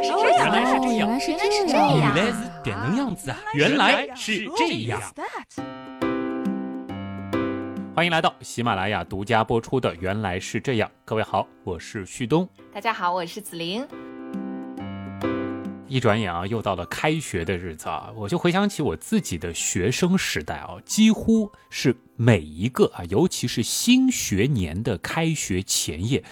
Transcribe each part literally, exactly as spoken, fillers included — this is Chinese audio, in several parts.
来是这样，原来是这样，原来是这样，原来是这样子啊！原来是这样。欢迎来到喜马拉雅独家播出的《原来是这样》，各位好，我是旭东。大家好，我是子玲。一转眼啊，又到了开学的日子啊，我就回想起我自己的学生时代啊，几乎是每一个啊，尤其是新学年的开学前夜，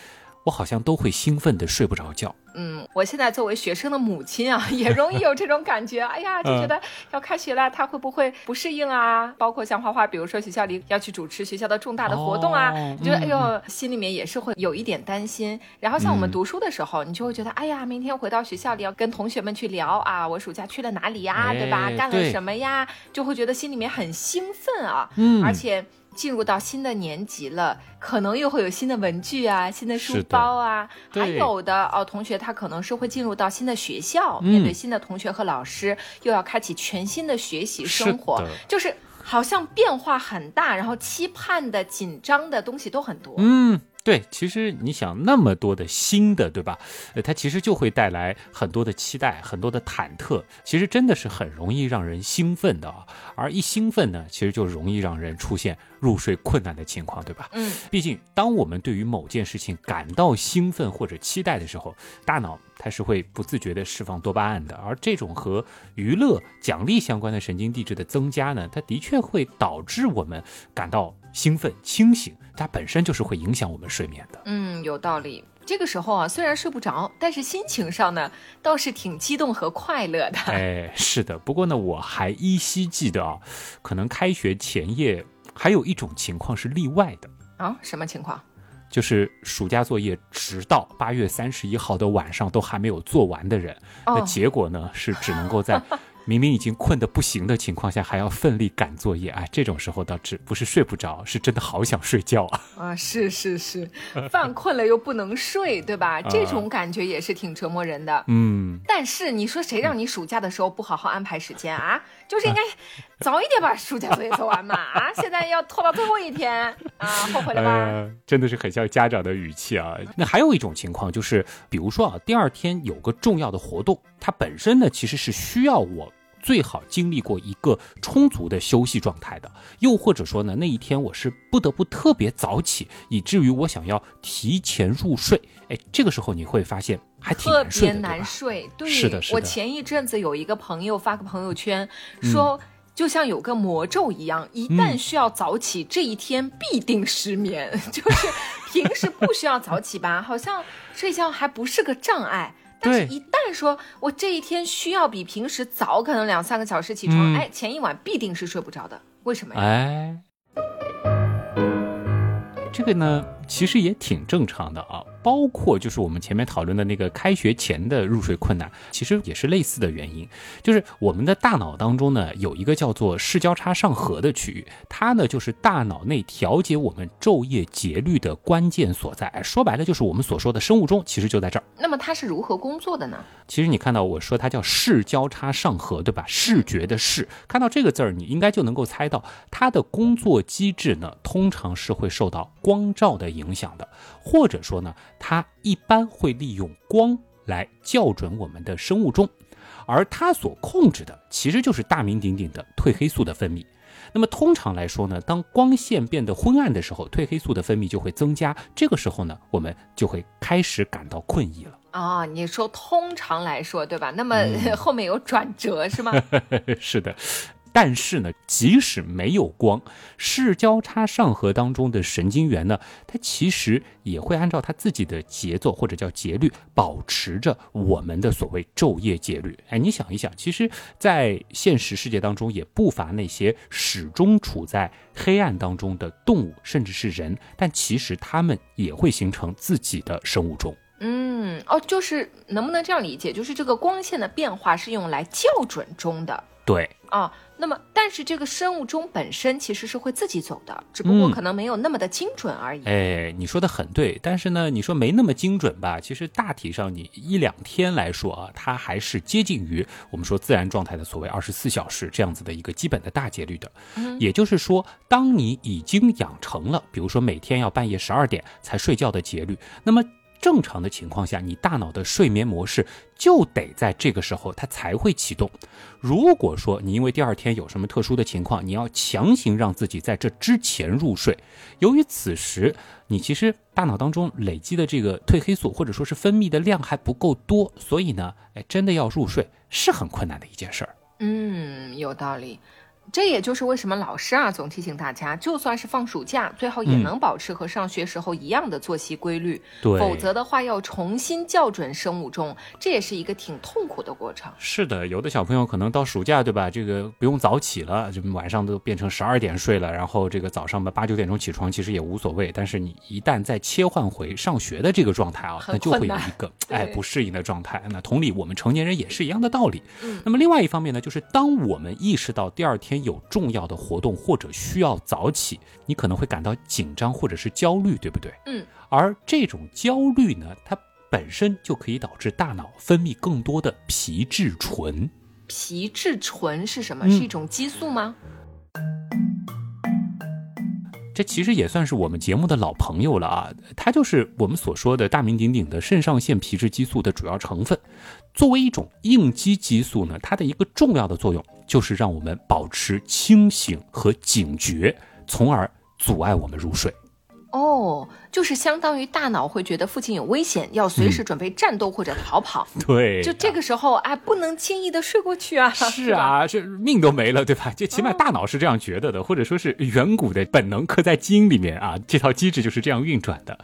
我好像都会兴奋的睡不着觉。嗯，我现在作为学生的母亲啊，也容易有这种感觉。哎呀，就觉得要开学了，他会不会不适应啊？包括像花花，比如说学校里要去主持学校的重大的活动啊，哦、你觉得、嗯、哎呦，心里面也是会有一点担心。然后像我们读书的时候，嗯、你就会觉得，哎呀，明天回到学校里要跟同学们去聊啊，我暑假去了哪里呀，哎、对吧？干了什么呀？就会觉得心里面很兴奋啊。嗯，而且进入到新的年级了，可能又会有新的文具啊，新的书包啊，还有的哦，同学他可能是会进入到新的学校，嗯、面对新的同学和老师，又要开启全新的学习生活，是就是好像变化很大，然后期盼的、紧张的东西都很多。嗯，对，其实你想那么多的新的，对吧？呃，它其实就会带来很多的期待，很多的忐忑，其实真的是很容易让人兴奋的啊、哦。而一兴奋呢，其实就容易让人出现入睡困难的情况，对吧？嗯，毕竟当我们对于某件事情感到兴奋或者期待的时候，大脑它是会不自觉地释放多巴胺的，而这种和娱乐奖励相关的神经递质的增加呢，它的确会导致我们感到兴奋清醒，它本身就是会影响我们睡眠的。嗯，有道理。这个时候啊，虽然睡不着，但是心情上呢倒是挺激动和快乐的。哎，是的。不过呢，我还依稀记得啊，可能开学前夜还有一种情况是例外的啊。什么情况？就是暑假作业直到八月三十一号的晚上都还没有做完的人，哦、那结果呢是只能够在明明已经困得不行的情况下，还要奋力赶作业。哎，这种时候倒只不是睡不着，是真的好想睡觉啊！啊，是是是，犯困了又不能睡，对吧？这种感觉也是挺折磨人的。嗯，但是你说谁让你暑假的时候不好好安排时间啊？就是应该早一点把暑假作业做完嘛！啊，现在要拖到最后一天啊，后悔了吧、呃？真的是很像家长的语气啊。那还有一种情况就是，比如说啊，第二天有个重要的活动，它本身呢其实是需要我最好经历过一个充足的休息状态的，又或者说呢，那一天我是不得不特别早起，以至于我想要提前入睡。哎，这个时候你会发现还挺难睡的，特别难睡。对，是的，是的。我前一阵子有一个朋友发个朋友圈说、嗯，就像有个魔咒一样，一旦需要早起、嗯、这一天必定失眠。就是平时不需要早起吧，好像睡觉还不是个障碍，但是一旦说我这一天需要比平时早可能两三个小时起床、嗯、哎，前一晚必定是睡不着的。为什么呀？哎，这个呢其实也挺正常的啊，包括就是我们前面讨论的那个开学前的入睡困难，其实也是类似的原因。就是我们的大脑当中呢有一个叫做视交叉上核的区域，它呢就是大脑内调节我们昼夜节律的关键所在。说白了就是我们所说的生物钟其实就在这儿。那么它是如何工作的呢？其实你看到我说它叫视交叉上核，对吧？视觉的视，看到这个字儿，你应该就能够猜到它的工作机制呢通常是会受到光照的影响的，或者说呢它一般会利用光来校准我们的生物钟，而它所控制的其实就是大名鼎鼎的褪黑素的分泌。那么通常来说呢，当光线变得昏暗的时候，褪黑素的分泌就会增加，这个时候呢我们就会开始感到困意了。哦，你说通常来说，对吧？那么、嗯、后面有转折是吗？是的。但是呢，即使没有光，视交叉上核当中的神经元呢，它其实也会按照它自己的节奏或者叫节律，保持着我们的所谓昼夜节律。哎，你想一想，其实在现实世界当中也不乏那些始终处在黑暗当中的动物，甚至是人，但其实他们也会形成自己的生物钟。嗯，哦，就是能不能这样理解，就是这个光线的变化是用来校准钟的。对啊、哦，那么但是这个生物钟本身其实是会自己走的，只不过可能没有那么的精准而已、嗯、哎，你说的很对。但是呢，你说没那么精准吧，其实大体上你一两天来说啊，它还是接近于我们说自然状态的所谓二十四小时这样子的一个基本的大节律的、嗯、也就是说当你已经养成了比如说每天要半夜十二点才睡觉的节律，那么正常的情况下，你大脑的睡眠模式就得在这个时候它才会启动。如果说你因为第二天有什么特殊的情况，你要强行让自己在这之前入睡，由于此时你其实大脑当中累积的这个褪黑素或者说是分泌的量还不够多，所以呢，哎，真的要入睡是很困难的一件事儿。嗯，有道理。这也就是为什么老师啊总提醒大家，就算是放暑假，最好也能保持和上学时候一样的作息规律，嗯、否则的话要重新校准生物钟，这也是一个挺痛苦的过程。是的，有的小朋友可能到暑假，对吧？这个不用早起了，就晚上都变成十二点睡了，然后这个早上吧八九点钟起床，其实也无所谓。但是你一旦再切换回上学的这个状态啊，那就会有一个哎不适应的状态。那同理，我们成年人也是一样的道理。嗯、那么另外一方面呢，就是当我们意识到第二天有重要的活动或者需要早起，你可能会感到紧张或者是焦虑，对不对？嗯。而这种焦虑呢，它本身就可以导致大脑分泌更多的皮质醇。皮质醇是什么？嗯、是一种激素吗？这其实也算是我们节目的老朋友了啊，它就是我们所说的大名鼎鼎的肾上腺皮质激素的主要成分。作为一种应激激素呢，它的一个重要的作用就是让我们保持清醒和警觉，从而阻碍我们入睡。哦，就是相当于大脑会觉得附近有危险，要随时准备战斗或者逃跑。嗯、对，就这个时候啊，不能轻易的睡过去啊。是啊，这命都没了，对吧？这起码大脑是这样觉得的，哦、或者说是远古的本能刻在基因里面啊，这套机制就是这样运转的。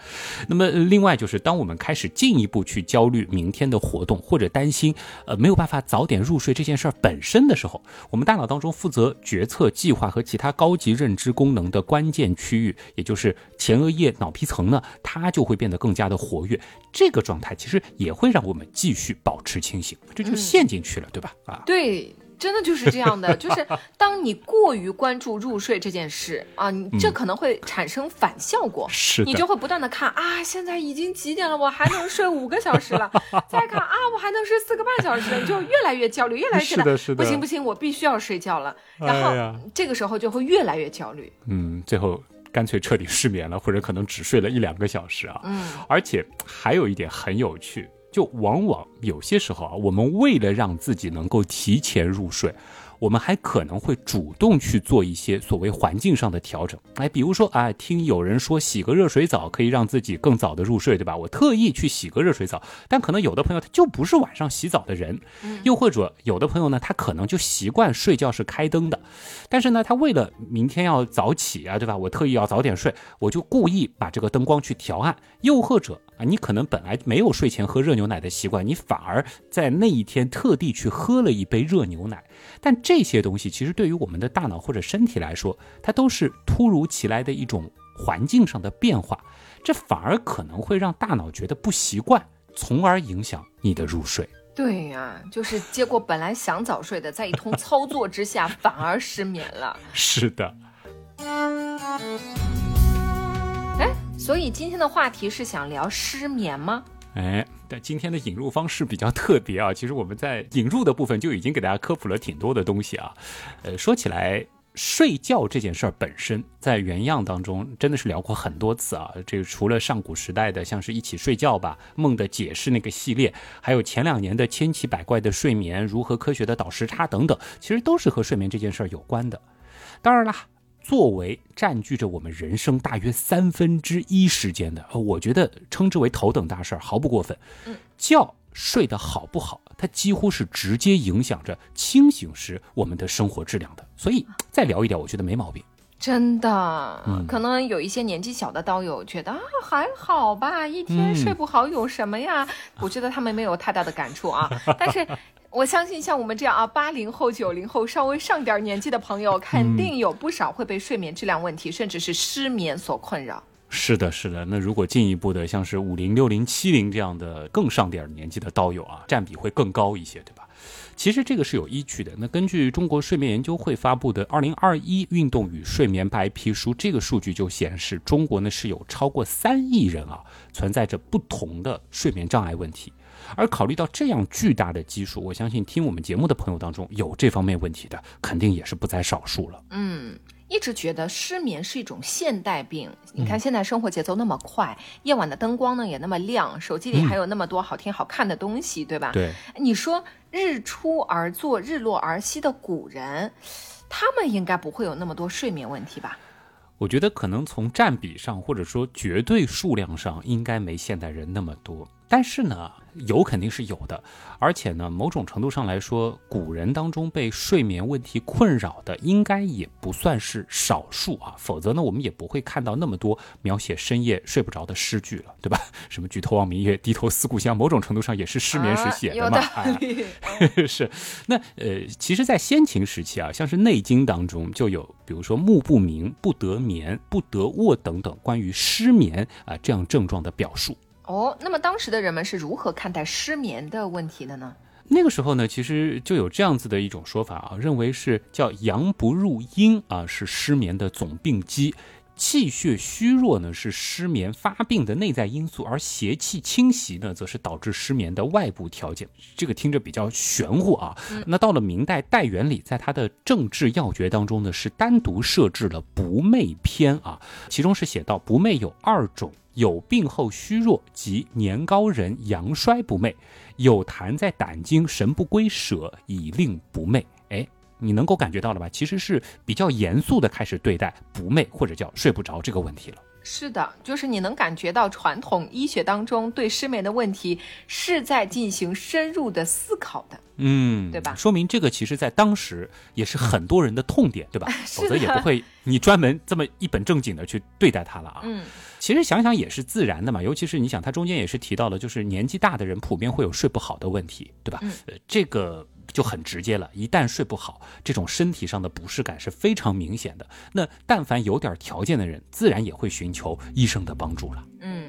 那么，另外就是当我们开始进一步去焦虑明天的活动，或者担心呃没有办法早点入睡这件事儿本身的时候，我们大脑当中负责决策、计划和其他高级认知功能的关键区域，也就是前额叶脑皮层呢，它就会变得更加的活跃，这个状态其实也会让我们继续保持清醒，这就陷进去了，嗯、对吧？啊，对，真的就是这样的，就是当你过于关注入睡这件事啊，你这可能会产生反效果，嗯、你就会不断的看啊，现在已经几点了，我还能睡五个小时了，再看啊，我还能睡四个半小时，就越来越焦虑，越来越觉得不行不行，我必须要睡觉了，然后、哎、这个时候就会越来越焦虑，嗯，最后。干脆彻底失眠了，或者可能只睡了一两个小时啊。嗯，而且还有一点很有趣，就往往有些时候啊，我们为了让自己能够提前入睡，我们还可能会主动去做一些所谓环境上的调整。哎，比如说啊，听有人说洗个热水澡可以让自己更早的入睡，对吧？我特意去洗个热水澡，但可能有的朋友他就不是晚上洗澡的人，又或者有的朋友呢，他可能就习惯睡觉是开灯的，但是呢，他为了明天要早起啊，对吧？我特意要早点睡，我就故意把这个灯光去调暗。又或者啊，你可能本来没有睡前喝热牛奶的习惯，你反而在那一天特地去喝了一杯热牛奶，但这。这些东西其实对于我们的大脑或者身体来说，它都是突如其来的一种环境上的变化，这反而可能会让大脑觉得不习惯，从而影响你的入睡。对呀、啊，就是结果本来想早睡的，在一通操作之下反而失眠了。是的。哎，所以今天的话题是想聊失眠吗？哎，但今天的引入方式比较特别啊，其实我们在引入的部分就已经给大家科普了挺多的东西啊。呃，说起来睡觉这件事儿本身在原样当中真的是聊过很多次啊，这个除了上古时代的像是一起睡觉吧，梦的解释那个系列，还有前两年的千奇百怪的睡眠，如何科学的倒时差等等，其实都是和睡眠这件事儿有关的。当然啦，作为占据着我们人生大约三分之一时间的，我觉得称之为头等大事毫不过分。觉睡得好不好，它几乎是直接影响着清醒时我们的生活质量的，所以再聊一点我觉得没毛病。真的，嗯、可能有一些年纪小的道友觉得啊还好吧，一天睡不好有什么呀，嗯、我觉得他们没有太大的感触啊。但是我相信像我们这样啊，八零后、九零后稍微上点年纪的朋友，肯定有不少会被睡眠质量问题，嗯、甚至是失眠所困扰。是的，是的。那如果进一步的，像是五零、六零、七零这样的更上点年纪的道友啊，占比会更高一些，对吧？其实这个是有依据的。那根据中国睡眠研究会发布的《二零二一运动与睡眠白皮书》，这个数据就显示，中国呢是有超过三亿人啊存在着不同的睡眠障碍问题。而考虑到这样巨大的基数，我相信听我们节目的朋友当中有这方面问题的，肯定也是不在少数了。嗯。一直觉得失眠是一种现代病。你看现在生活节奏那么快，嗯、夜晚的灯光呢也那么亮，手机里还有那么多好听好看的东西，嗯、对吧？对。你说日出而作，日落而息的古人，他们应该不会有那么多睡眠问题吧？我觉得可能从占比上，或者说绝对数量上，应该没现代人那么多。但是呢，有肯定是有的。而且呢，某种程度上来说，古人当中被睡眠问题困扰的，应该也不算是少数啊。否则呢，我们也不会看到那么多描写深夜睡不着的诗句了，对吧？什么举头望明月，低头思故乡，某种程度上也是失眠时写的嘛。啊、有道理。哎、是。那呃，其实，在先秦时期啊，像是《内经》当中就有，比如说目不明、不得眠、不得卧等等关于失眠啊、呃、这样症状的表述。哦，那么当时的人们是如何看待失眠的问题的呢？那个时候呢，其实就有这样子的一种说法啊，认为是叫阳不入阴啊，是失眠的总病机。气血虚弱呢是失眠发病的内在因素，而邪气侵袭呢则是导致失眠的外部条件。这个听着比较玄乎啊。嗯、那到了明代，戴元礼在他的政治要诀当中呢是单独设置了不寐篇啊，其中是写到不寐有二种，有病后虚弱及年高人阳衰不寐，有痰在胆经神不归舍以令不寐。哎，你能够感觉到了吧？其实是比较严肃的开始对待不寐或者叫睡不着这个问题了。是的，就是你能感觉到传统医学当中对失眠的问题是在进行深入的思考的，嗯，对吧？说明这个其实在当时也是很多人的痛点，对吧？否则也不会你专门这么一本正经的去对待它了啊。嗯，其实想想也是自然的嘛，尤其是你想它中间也是提到了，就是年纪大的人普遍会有睡不好的问题，对吧？嗯、呃，这个就很直接了，一旦睡不好，这种身体上的不适感是非常明显的。那但凡有点条件的人，自然也会寻求医生的帮助了。嗯，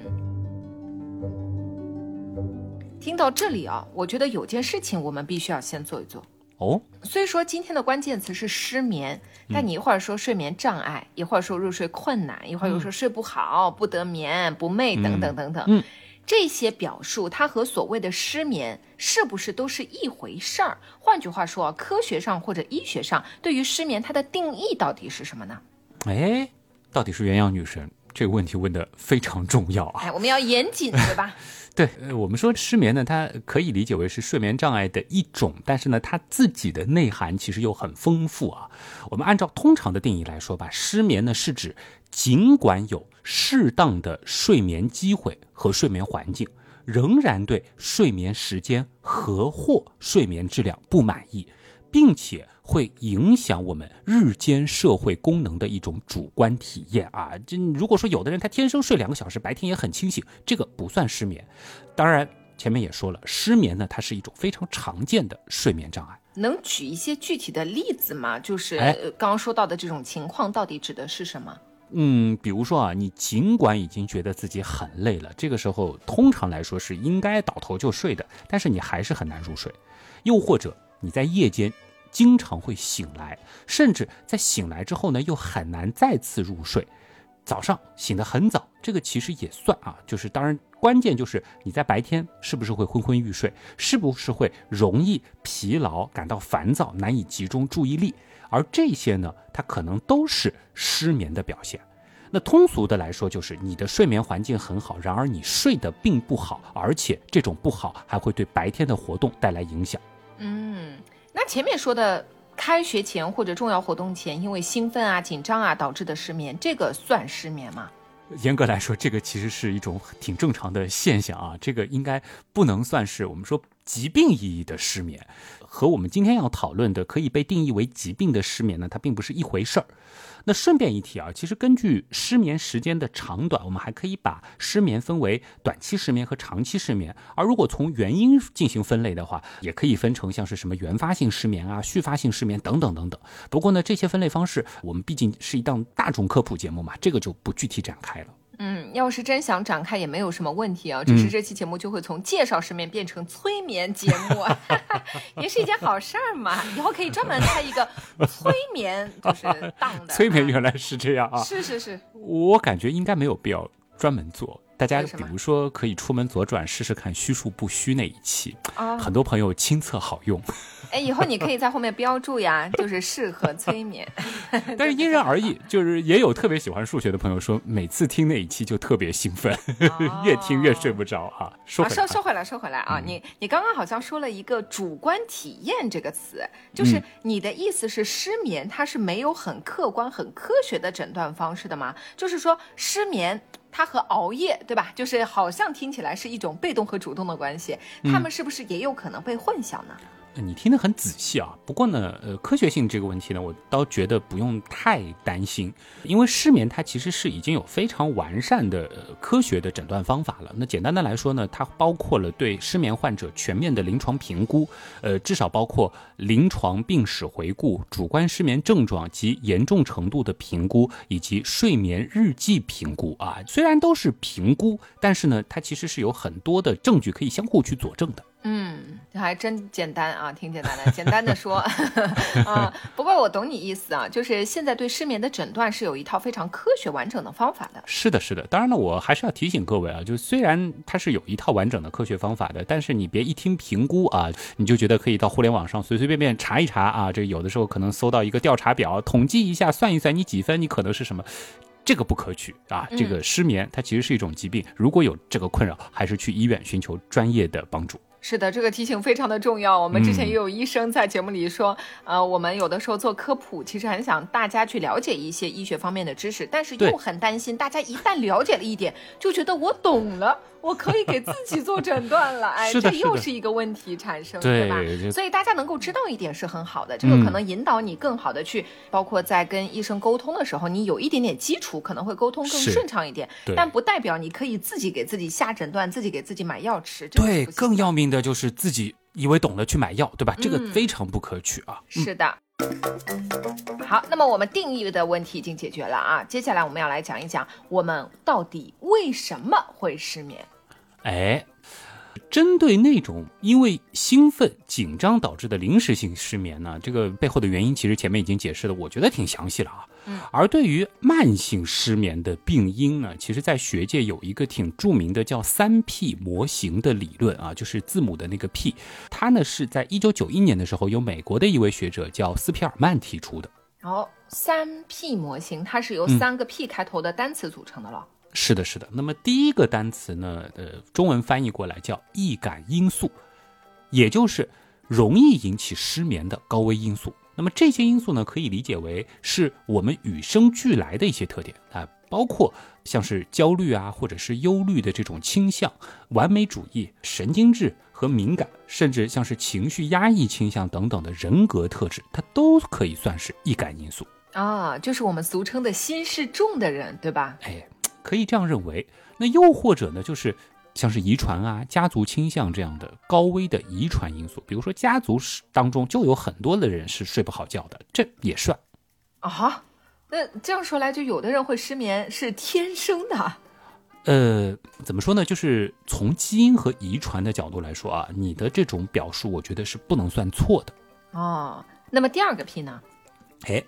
听到这里啊，我觉得有件事情我们必须要先做一做。哦，虽说今天的关键词是失眠，但你一会儿说睡眠障碍，嗯、一会儿说入睡困难，一会儿又说睡不好、嗯、不得眠、不寐等等等等。嗯嗯，这些表述它和所谓的失眠是不是都是一回事儿？换句话说，科学上或者医学上对于失眠它的定义到底是什么呢？哎，到底是元阳女神这个问题问得非常重要啊！哎，我们要严谨，对吧？对，我们说失眠呢，它可以理解为是睡眠障碍的一种，但是呢，它自己的内涵其实又很丰富啊。我们按照通常的定义来说吧，失眠呢是指尽管有适当的睡眠机会和睡眠环境，仍然对睡眠时间和或睡眠质量不满意，并且会影响我们日间社会功能的一种主观体验啊。这如果说有的人他天生睡两个小时，白天也很清醒，这个不算失眠。当然前面也说了，失眠呢它是一种非常常见的睡眠障碍。能举一些具体的例子吗？就是刚刚说到的这种情况到底指的是什么？嗯，比如说啊，你尽管已经觉得自己很累了，这个时候通常来说是应该倒头就睡的，但是你还是很难入睡。又或者你在夜间经常会醒来，甚至在醒来之后呢，又很难再次入睡。早上醒得很早，这个其实也算啊，就是当然关键就是你在白天是不是会昏昏欲睡，是不是会容易疲劳，感到烦躁，难以集中注意力。而这些呢，它可能都是失眠的表现。那通俗的来说，就是你的睡眠环境很好，然而你睡得并不好，而且这种不好还会对白天的活动带来影响。嗯，那前面说的开学前或者重要活动前因为兴奋啊、紧张啊导致的失眠，这个算失眠吗？严格来说，这个其实是一种挺正常的现象啊，这个应该不能算是我们说疾病意义的失眠，和我们今天要讨论的可以被定义为疾病的失眠呢，它并不是一回事儿。那顺便一提啊，其实根据失眠时间的长短，我们还可以把失眠分为短期失眠和长期失眠。而如果从原因进行分类的话，也可以分成像是什么原发性失眠啊、续发性失眠等等等等。不过呢，这些分类方式我们毕竟是一档大众科普节目嘛，这个就不具体展开了。嗯，要是真想展开也没有什么问题啊，只是这期节目就会从介绍失眠变成催眠节目，也是一件好事儿嘛。以后可以专门开一个催眠，就是当的催眠原来是这样啊。是是是，我感觉应该没有必要专门做。大家比如说可以出门左转试试看虚数不虚那一期、哦、很多朋友亲测好用。哎，以后你可以在后面标注呀，就是适合催眠。但是因人而异，就是也有特别喜欢数学的朋友说每次听那一期就特别兴奋、哦、越听越睡不着啊。说回来、啊、说, 说回来说回来啊、嗯、你你刚刚好像说了一个主观体验这个词，就是你的意思是失眠它是没有很客观很科学的诊断方式的吗？就是说失眠它和熬夜，对吧？就是好像听起来是一种被动和主动的关系，他们是不是也有可能被混淆呢？嗯、你听得很仔细啊。不过呢，呃，科学性这个问题呢，我倒觉得不用太担心，因为失眠它其实是已经有非常完善的、呃、科学的诊断方法了。那简单的来说呢，它包括了对失眠患者全面的临床评估，呃，至少包括临床病史回顾、主观失眠症状及严重程度的评估，以及睡眠日记评估啊。虽然都是评估，但是呢，它其实是有很多的证据可以相互去佐证的。嗯，还真简单啊，挺简单的，简单的说啊。不过我懂你意思啊，就是现在对失眠的诊断是有一套非常科学完整的方法的。是的，是的。当然了，我还是要提醒各位啊，就虽然它是有一套完整的科学方法的，但是你别一听评估啊，你就觉得可以到互联网上随随便便查一查啊。这有的时候可能搜到一个调查表，统计一下，算一算你几分，你可能是什么。这个不可取啊！这个失眠它其实是一种疾病，如果有这个困扰，还是去医院寻求专业的帮助。是的，这个提醒非常的重要。我们之前也有医生在节目里说、嗯、呃，我们有的时候做科普其实很想大家去了解一些医学方面的知识，但是又很担心大家一旦了解了一点就觉得我懂了，我可以给自己做诊断了。哎，这又是一个问题产生，对吧？所以大家能够知道一点是很好的，这个可能引导你更好的去、嗯、包括在跟医生沟通的时候你有一点点基础，可能会沟通更顺畅一点，但不代表你可以自己给自己下诊断，自己给自己买药吃。对，更要命的就是自己以为懂得去买药，对吧？这个非常不可取啊、嗯、是的。好，那么我们定义的问题已经解决了啊，接下来我们要来讲一讲我们到底为什么会失眠。哎，针对那种因为兴奋紧张导致的临时性失眠呢，这个背后的原因其实前面已经解释了，我觉得挺详细了啊。而对于慢性失眠的病因呢，其实在学界有一个挺著名的叫三 P 模型的理论啊，就是字母的那个 P， 它呢是在一九九一年的时候由美国的一位学者叫斯皮尔曼提出的。哦，三 P 模型它是由三个 P 开头的单词组成的了、嗯，是的，是的。那么第一个单词呢，呃，中文翻译过来叫易感因素，也就是容易引起失眠的高危因素。那么这些因素呢，可以理解为是我们与生俱来的一些特点啊，包括像是焦虑啊，或者是忧虑的这种倾向、完美主义、神经质和敏感，甚至像是情绪压抑倾向等等的人格特质，它都可以算是易感因素啊、哦，就是我们俗称的心事重的人，对吧？哎，可以这样认为。那又或者呢，就是像是遗传啊、家族倾向这样的高危的遗传因素，比如说家族当中就有很多的人是睡不好觉的，这也算啊。那这样说来，就有的人会失眠是天生的。呃，怎么说呢？就是从基因和遗传的角度来说啊，你的这种表述，我觉得是不能算错的。哦，那么第二个 P 呢？哎。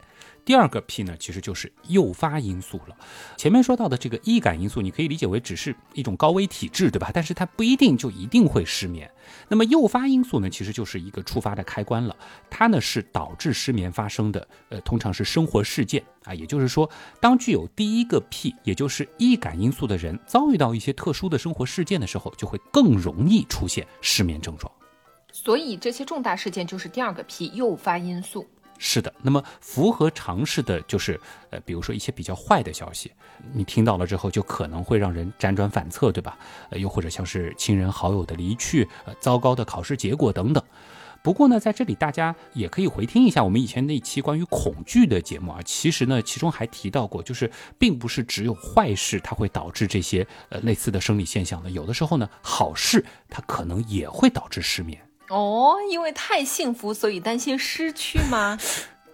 第二个 P 呢，其实就是诱发因素了。前面说到的这个易感因素，你可以理解为只是一种高危体质，对吧？但是它不一定就一定会失眠。那么诱发因素呢，其实就是一个触发的开关了。它呢是导致失眠发生的，呃，通常是生活事件啊。也就是说，当具有第一个 P， 也就是易感因素的人，遭遇到一些特殊的生活事件的时候，就会更容易出现失眠症状。所以这些重大事件就是第二个 P， 诱发因素。是的，那么符合常识的就是，呃，比如说一些比较坏的消息，你听到了之后就可能会让人辗转反侧，对吧？呃，又或者像是亲人好友的离去，呃，糟糕的考试结果等等。不过呢，在这里大家也可以回听一下我们以前那一期关于恐惧的节目啊。其实呢，其中还提到过，就是并不是只有坏事它会导致这些呃类似的生理现象的，有的时候呢，好事它可能也会导致失眠。哦，因为太幸福所以担心失去吗？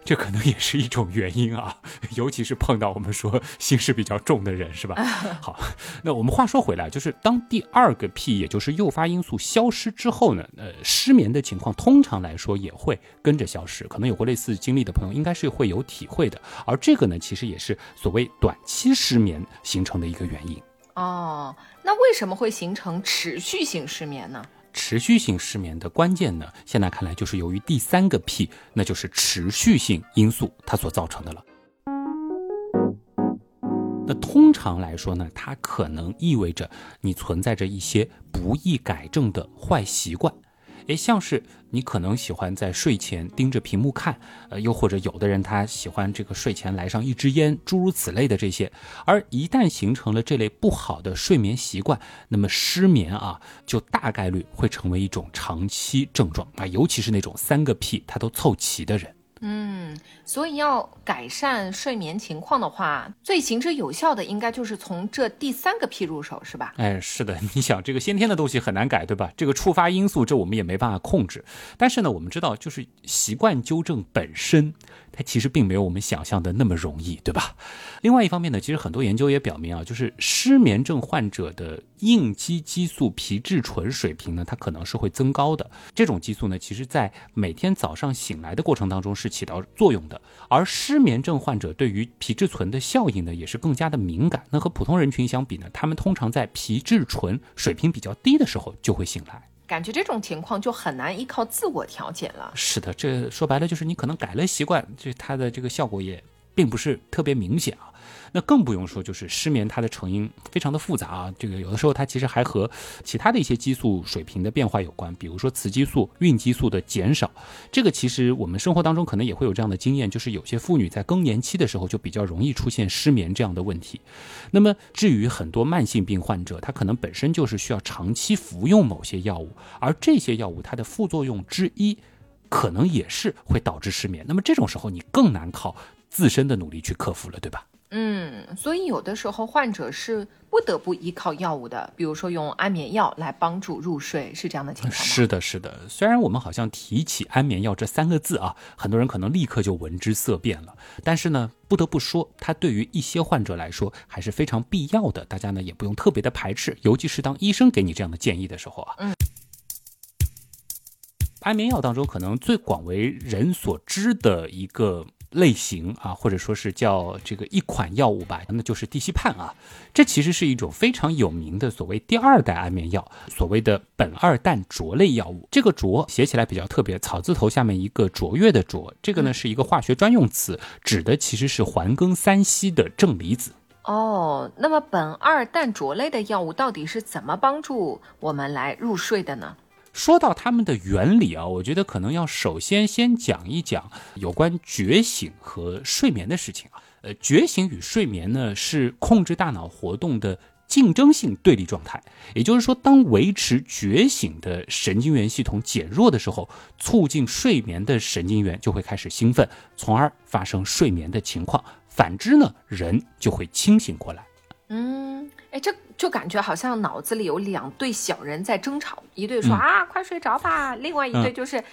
这可能也是一种原因啊，尤其是碰到我们说心事比较重的人，是吧？好，那我们话说回来，就是当第二个 P， 也就是诱发因素消失之后呢，呃，失眠的情况通常来说也会跟着消失，可能有过类似经历的朋友应该是会有体会的。而这个呢，其实也是所谓短期失眠形成的一个原因。哦，那为什么会形成持续性失眠呢？持续性失眠的关键呢，现在看来就是由于第三个 P， 那就是持续性因素它所造成的了。那通常来说呢，它可能意味着你存在着一些不易改正的坏习惯，诶，像是你可能喜欢在睡前盯着屏幕看，呃，又或者有的人他喜欢这个睡前来上一支烟，诸如此类的这些。而一旦形成了这类不好的睡眠习惯，那么失眠啊，就大概率会成为一种长期症状啊，尤其是那种三个 P 他都凑齐的人。嗯，所以要改善睡眠情况的话，最行之有效的应该就是从这第三个 P 入手，是吧？哎，是的，你想这个先天的东西很难改，对吧？这个触发因素这我们也没办法控制，但是呢，我们知道就是习惯纠正本身，它其实并没有我们想象的那么容易，对吧？另外一方面呢，其实很多研究也表明啊，就是失眠症患者的应激激素皮质醇水平呢，它可能是会增高的。这种激素呢，其实在每天早上醒来的过程当中是起到作用的。而失眠症患者对于皮质醇的效应呢，也是更加的敏感。那和普通人群相比呢，他们通常在皮质醇水平比较低的时候就会醒来。感觉这种情况就很难依靠自我调节了。是的，这说白了就是你可能改了习惯，就它的这个效果也并不是特别明显啊。那更不用说就是失眠它的成因非常的复杂啊，这个有的时候它其实还和其他的一些激素水平的变化有关，比如说雌激素、孕激素的减少，这个其实我们生活当中可能也会有这样的经验，就是有些妇女在更年期的时候就比较容易出现失眠这样的问题。那么至于很多慢性病患者，他可能本身就是需要长期服用某些药物，而这些药物它的副作用之一可能也是会导致失眠，那么这种时候你更难靠自身的努力去克服了，对吧？嗯，所以有的时候患者是不得不依靠药物的，比如说用安眠药来帮助入睡，是这样的情况吗？是的，是的。虽然我们好像提起安眠药这三个字啊，很多人可能立刻就闻之色变了，但是呢，不得不说，它对于一些患者来说还是非常必要的，大家呢也不用特别的排斥，尤其是当医生给你这样的建议的时候啊。嗯。安眠药当中可能最广为人所知的一个类型啊，或者说是叫这个一款药物吧，那就是地西泮啊。这其实是一种非常有名的所谓第二代安眠药，所谓的苯二氮卓类药物。这个卓写起来比较特别，草字头下面一个卓越的卓，这个呢是一个化学专用词，指的其实是环庚三烯的正离子。哦，那么苯二氮卓类的药物到底是怎么帮助我们来入睡的呢？说到它们的原理啊，我觉得可能要首先先讲一讲有关觉醒和睡眠的事情啊。呃，觉醒与睡眠呢是控制大脑活动的竞争性对立状态，也就是说，当维持觉醒的神经元系统减弱的时候，促进睡眠的神经元就会开始兴奋，从而发生睡眠的情况。反之呢，人就会清醒过来。嗯，哎，这就感觉好像脑子里有两对小人在争吵，一对说、嗯、啊，快睡着吧，另外一对就是、嗯、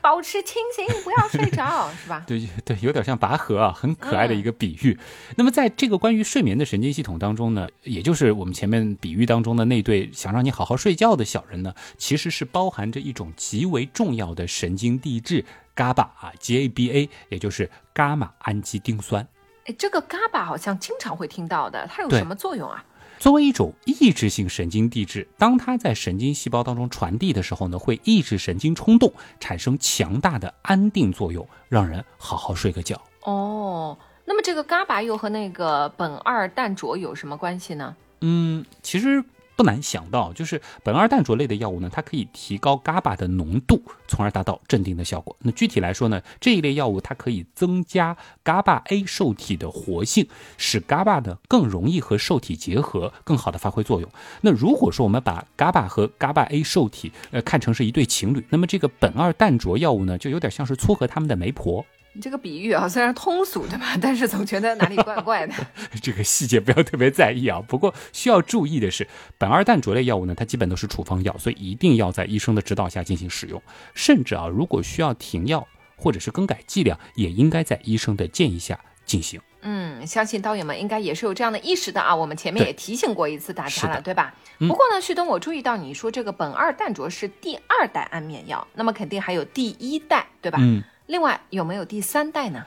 保持清醒，不要睡着，是吧？对对，有点像拔河啊，很可爱的一个比喻、嗯。那么在这个关于睡眠的神经系统当中呢，也就是我们前面比喻当中的那对想让你好好睡觉的小人呢，其实是包含着一种极为重要的神经递质 GABA 啊 ，G A B A， 也就是伽马氨基丁酸。这个 GABA 好像经常会听到的，它有什么作用啊？作为一种抑制性神经递质，当它在神经细胞当中传递的时候呢，会抑制神经冲动，产生强大的安定作用，让人好好睡个觉。哦，那么这个 GABA 又和那个苯二氮卓有什么关系呢？嗯，其实不难想到，就是苯二氮卓类的药物呢，它可以提高 GABA 的浓度，从而达到镇定的效果。那具体来说呢，这一类药物它可以增加 GABA A 受体的活性，使 GABA 呢更容易和受体结合，更好的发挥作用。那如果说我们把 GABA 和 GABA A 受体呃看成是一对情侣，那么这个苯二氮卓药物呢，就有点像是撮合他们的媒婆。这个比喻啊，虽然通俗对吧，但是总觉得哪里怪怪的。这个细节不要特别在意啊。不过需要注意的是，苯二氮卓类药物呢，它基本都是处方药，所以一定要在医生的指导下进行使用。甚至啊，如果需要停药或者是更改剂量，也应该在医生的建议下进行。嗯，相信导演们应该也是有这样的意识的啊。我们前面也提醒过一次大家了， 对, 对吧、嗯？不过呢，旭东，我注意到你说这个苯二氮卓是第二代安眠药，那么肯定还有第一代，对吧？嗯。另外有没有第三代呢？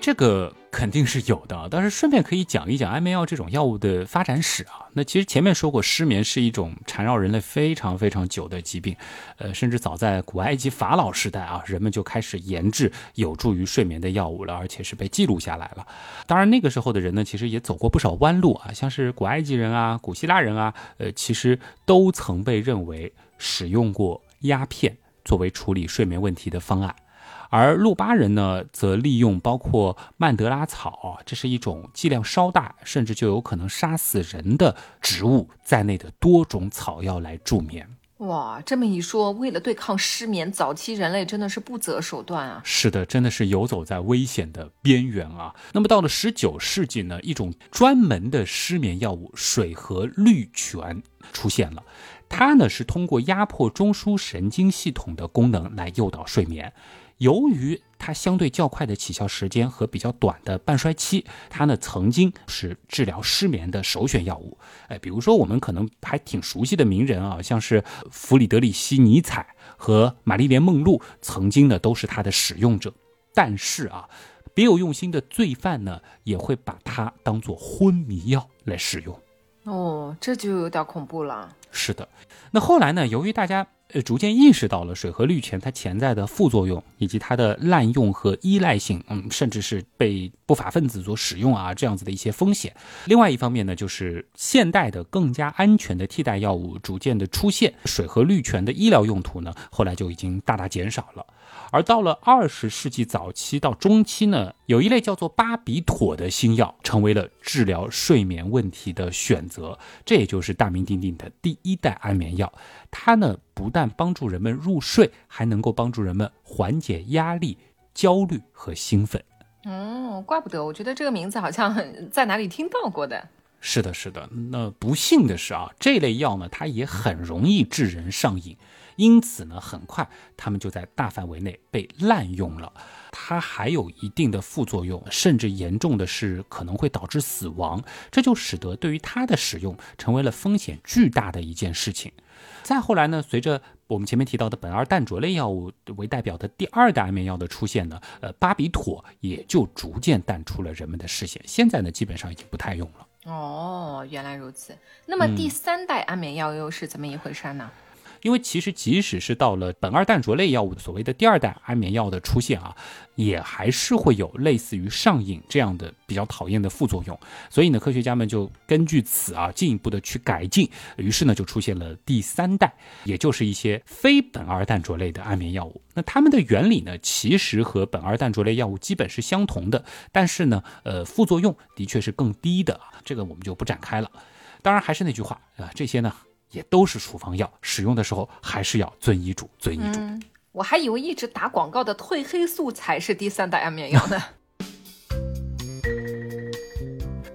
这个肯定是有的，但是顺便可以讲一讲安眠药这种药物的发展史啊。那其实前面说过，失眠是一种缠绕人类非常非常久的疾病，呃，甚至早在古埃及法老时代啊，人们就开始研制有助于睡眠的药物了，而且是被记录下来了。当然，那个时候的人呢，其实也走过不少弯路啊，像是古埃及人啊、古希腊人啊，呃，其实都曾被认为使用过鸦片作为处理睡眠问题的方案。而路巴人呢，则利用包括曼德拉草，这是一种剂量稍大，甚至就有可能杀死人的植物在内的多种草药来助眠。哇，这么一说，为了对抗失眠，早期人类真的是不择手段啊。是的，真的是游走在危险的边缘啊。那么到了十九世纪呢，一种专门的失眠药物水合氯醛出现了。它呢，是通过压迫中枢神经系统的功能来诱导睡眠。由于它相对较快的起效时间和比较短的半衰期，它呢曾经是治疗失眠的首选药物。哎，比如说我们可能还挺熟悉的名人啊，像是弗里德里希·尼采和玛丽莲·梦露，曾经呢都是它的使用者。但是啊，别有用心的罪犯呢，也会把它当作昏迷药来使用。哦，这就有点恐怖了。是的，那后来呢，由于大家呃，逐渐意识到了水合氯醛它潜在的副作用，以及它的滥用和依赖性，嗯，甚至是被不法分子所使用啊，这样子的一些风险。另外一方面呢，就是现代的更加安全的替代药物逐渐的出现，水合氯醛的医疗用途呢，后来就已经大大减少了。而到了二十世纪早期到中期呢，有一类叫做巴比妥的新药成为了治疗睡眠问题的选择，这也就是大名鼎鼎的第一代安眠药。它呢不但帮助人们入睡，还能够帮助人们缓解压力、焦虑和兴奋。嗯，怪不得，我觉得这个名字好像在哪里听到过的。是的，是的。那不幸的是啊，这类药呢，它也很容易致人上瘾，因此呢，很快它们就在大范围内被滥用了。它还有一定的副作用，甚至严重的是可能会导致死亡，这就使得对于它的使用成为了风险巨大的一件事情。再后来呢，随着我们前面提到的苯二氮卓类药物为代表的第二代安眠药的出现呢，呃，巴比妥也就逐渐淡出了人们的视线，现在呢，基本上已经不太用了。哦，原来如此。那么第三代安眠药又是怎么一回事呢？嗯、因为其实即使是到了苯二氮卓类药物所谓的第二代安眠药的出现啊，也还是会有类似于上瘾这样的比较讨厌的副作用。所以呢，科学家们就根据此啊，进一步的去改进，于是呢，就出现了第三代，也就是一些非苯二氮卓类的安眠药物。那它们的原理呢，其实和苯二氮卓类药物基本是相同的，但是呢，呃，副作用的确是更低的，这个我们就不展开了。当然还是那句话啊、呃，这些呢也都是处方药，使用的时候还是要遵医嘱，遵医嘱。嗯，我还以为一直打广告的褪黑素才是第三代安眠药呢。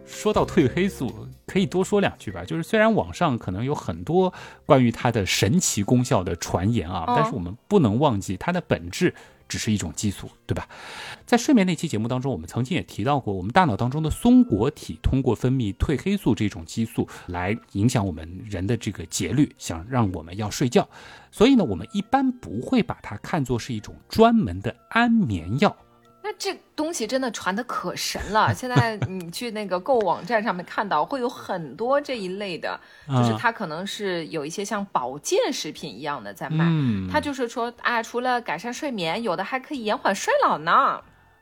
说到褪黑素，可以多说两句吧。就是虽然网上可能有很多关于它的神奇功效的传言啊，但是我们不能忘记它的本质只是一种激素，对吧？在睡眠那期节目当中，我们曾经也提到过，我们大脑当中的松果体通过分泌褪黑素这种激素来影响我们人的这个节律，想让我们要睡觉。所以呢，我们一般不会把它看作是一种专门的安眠药。那这东西真的传得可神了，现在你去那个购物网站上面看到会有很多这一类的，就是它可能是有一些像保健食品一样的在卖，嗯、它就是说啊，除了改善睡眠，有的还可以延缓衰老呢。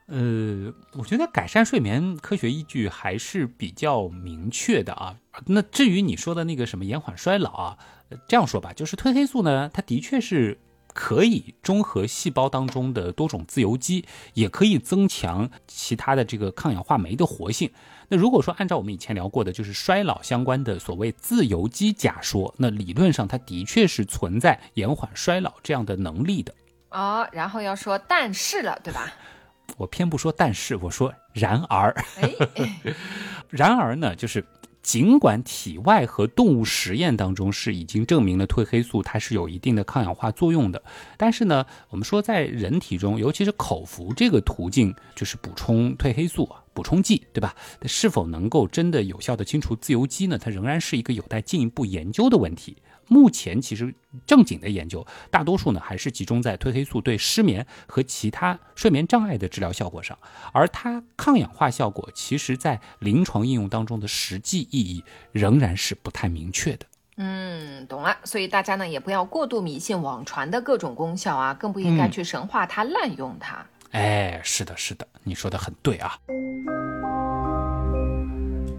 呃，我觉得改善睡眠科学依据还是比较明确的啊。那至于你说的那个什么延缓衰老啊，这样说吧，就是褪黑素呢，它的确是可以中和细胞当中的多种自由基，也可以增强其他的这个抗氧化酶的活性。那如果说按照我们以前聊过的，就是衰老相关的所谓自由基假说，那理论上它的确是存在延缓衰老这样的能力的。哦，然后要说但是了，对吧？我偏不说但是，我说然而。然而呢，就是尽管体外和动物实验当中是已经证明了褪黑素它是有一定的抗氧化作用的，但是呢，我们说在人体中，尤其是口服这个途径，就是补充褪黑素啊，补充剂，对吧？是否能够真的有效的清除自由基呢？它仍然是一个有待进一步研究的问题。目前其实正经的研究大多数呢还是集中在褪黑素对失眠和其他睡眠障碍的治疗效果上，而它抗氧化效果其实在临床应用当中的实际意义仍然是不太明确的。嗯，懂了。所以大家呢也不要过度迷信网传的各种功效啊，更不应该去神化它、嗯、滥用它。哎，是的是的，你说的很对啊。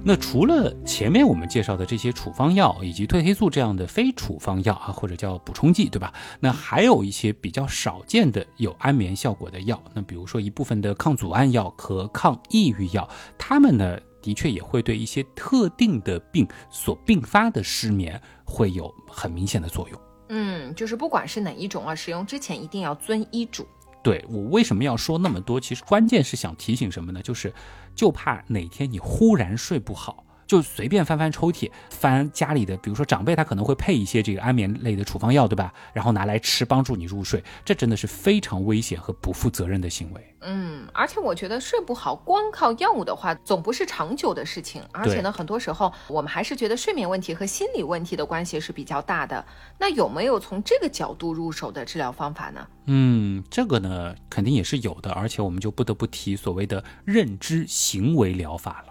那除了前面我们介绍的这些处方药以及褪黑素这样的非处方药啊，或者叫补充剂，对吧？那还有一些比较少见的有安眠效果的药，那比如说一部分的抗组胺药和抗抑郁药，它们呢的确也会对一些特定的病所并发的失眠会有很明显的作用。嗯，就是不管是哪一种啊，使用之前一定要遵医嘱。对，我为什么要说那么多？其实关键是想提醒什么呢？就是就怕哪天你忽然睡不好，就随便翻翻抽屉，翻家里的，比如说长辈他可能会配一些这个安眠类的处方药，对吧？然后拿来吃，帮助你入睡，这真的是非常危险和不负责任的行为。嗯，而且我觉得睡不好光靠药物的话总不是长久的事情，而且呢很多时候我们还是觉得睡眠问题和心理问题的关系是比较大的。那有没有从这个角度入手的治疗方法呢？嗯，这个呢肯定也是有的，而且我们就不得不提所谓的认知行为疗法了。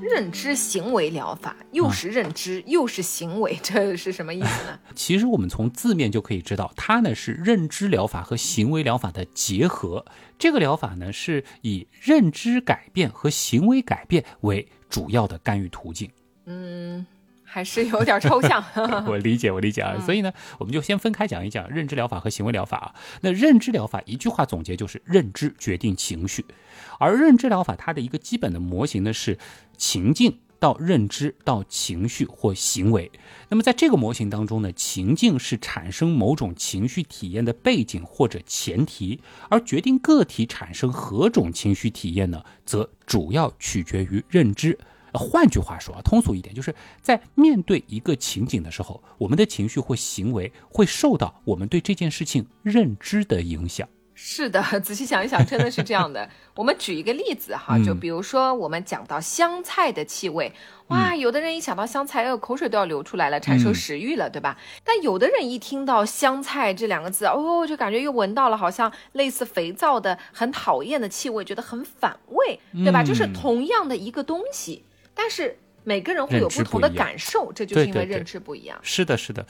认知行为疗法，又是认知、嗯、又是行为，这是什么意思呢？其实我们从字面就可以知道，它呢是认知疗法和行为疗法的结合。这个疗法呢是以认知改变和行为改变为主要的干预途径。嗯，还是有点抽象。我理解我理解啊、嗯。所以呢我们就先分开讲一讲认知疗法和行为疗法啊。那认知疗法一句话总结就是认知决定情绪，而认知疗法它的一个基本的模型呢是情境到认知到情绪或行为。那么在这个模型当中呢，情境是产生某种情绪体验的背景或者前提，而决定个体产生何种情绪体验呢则主要取决于认知。换句话说啊，通俗一点，就是在面对一个情景的时候，我们的情绪或行为会受到我们对这件事情认知的影响。是的，仔细想一想，真的是这样的。我们举一个例子哈，就比如说我们讲到香菜的气味，哇，有的人一想到香菜，哎呦，口水都要流出来了，产生食欲了，对吧？但有的人一听到香菜这两个字，哦，就感觉又闻到了好像类似肥皂的很讨厌的气味，觉得很反胃，对吧？就是同样的一个东西，但是每个人会有不同的感受，这就是因为认知不一样。对对对，是的是的。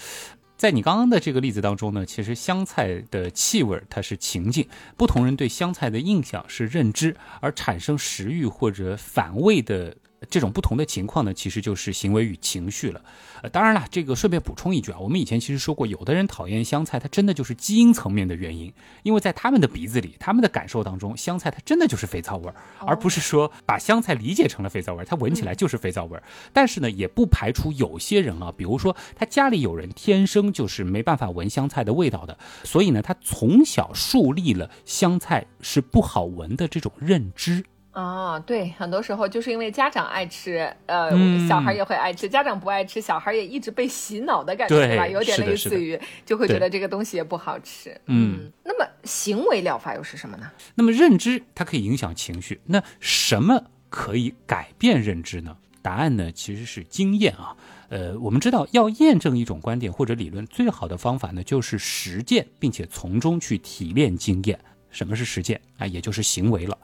在你刚刚的这个例子当中呢，其实香菜的气味它是情境，不同人对香菜的印象是认知，而产生食欲或者反胃的这种不同的情况呢，其实就是行为与情绪了。呃，当然了，这个顺便补充一句啊，我们以前其实说过，有的人讨厌香菜，它真的就是基因层面的原因，因为在他们的鼻子里，他们的感受当中，香菜它真的就是肥皂味，而不是说把香菜理解成了肥皂味，它闻起来就是肥皂味。但是呢，也不排除有些人啊，比如说他家里有人天生就是没办法闻香菜的味道的，所以呢，他从小树立了香菜是不好闻的这种认知。哦，对，很多时候就是因为家长爱吃，呃、嗯，小孩也会爱吃；家长不爱吃，小孩也一直被洗脑的感觉吧，有点类似于就会觉得这个东西也不好吃。嗯，那么行为疗法又是什么呢？那么认知它可以影响情绪，那什么可以改变认知呢？答案呢其实是经验啊。呃，我们知道要验证一种观点或者理论，最好的方法呢就是实践，并且从中去提炼经验。什么是实践啊？也就是行为了。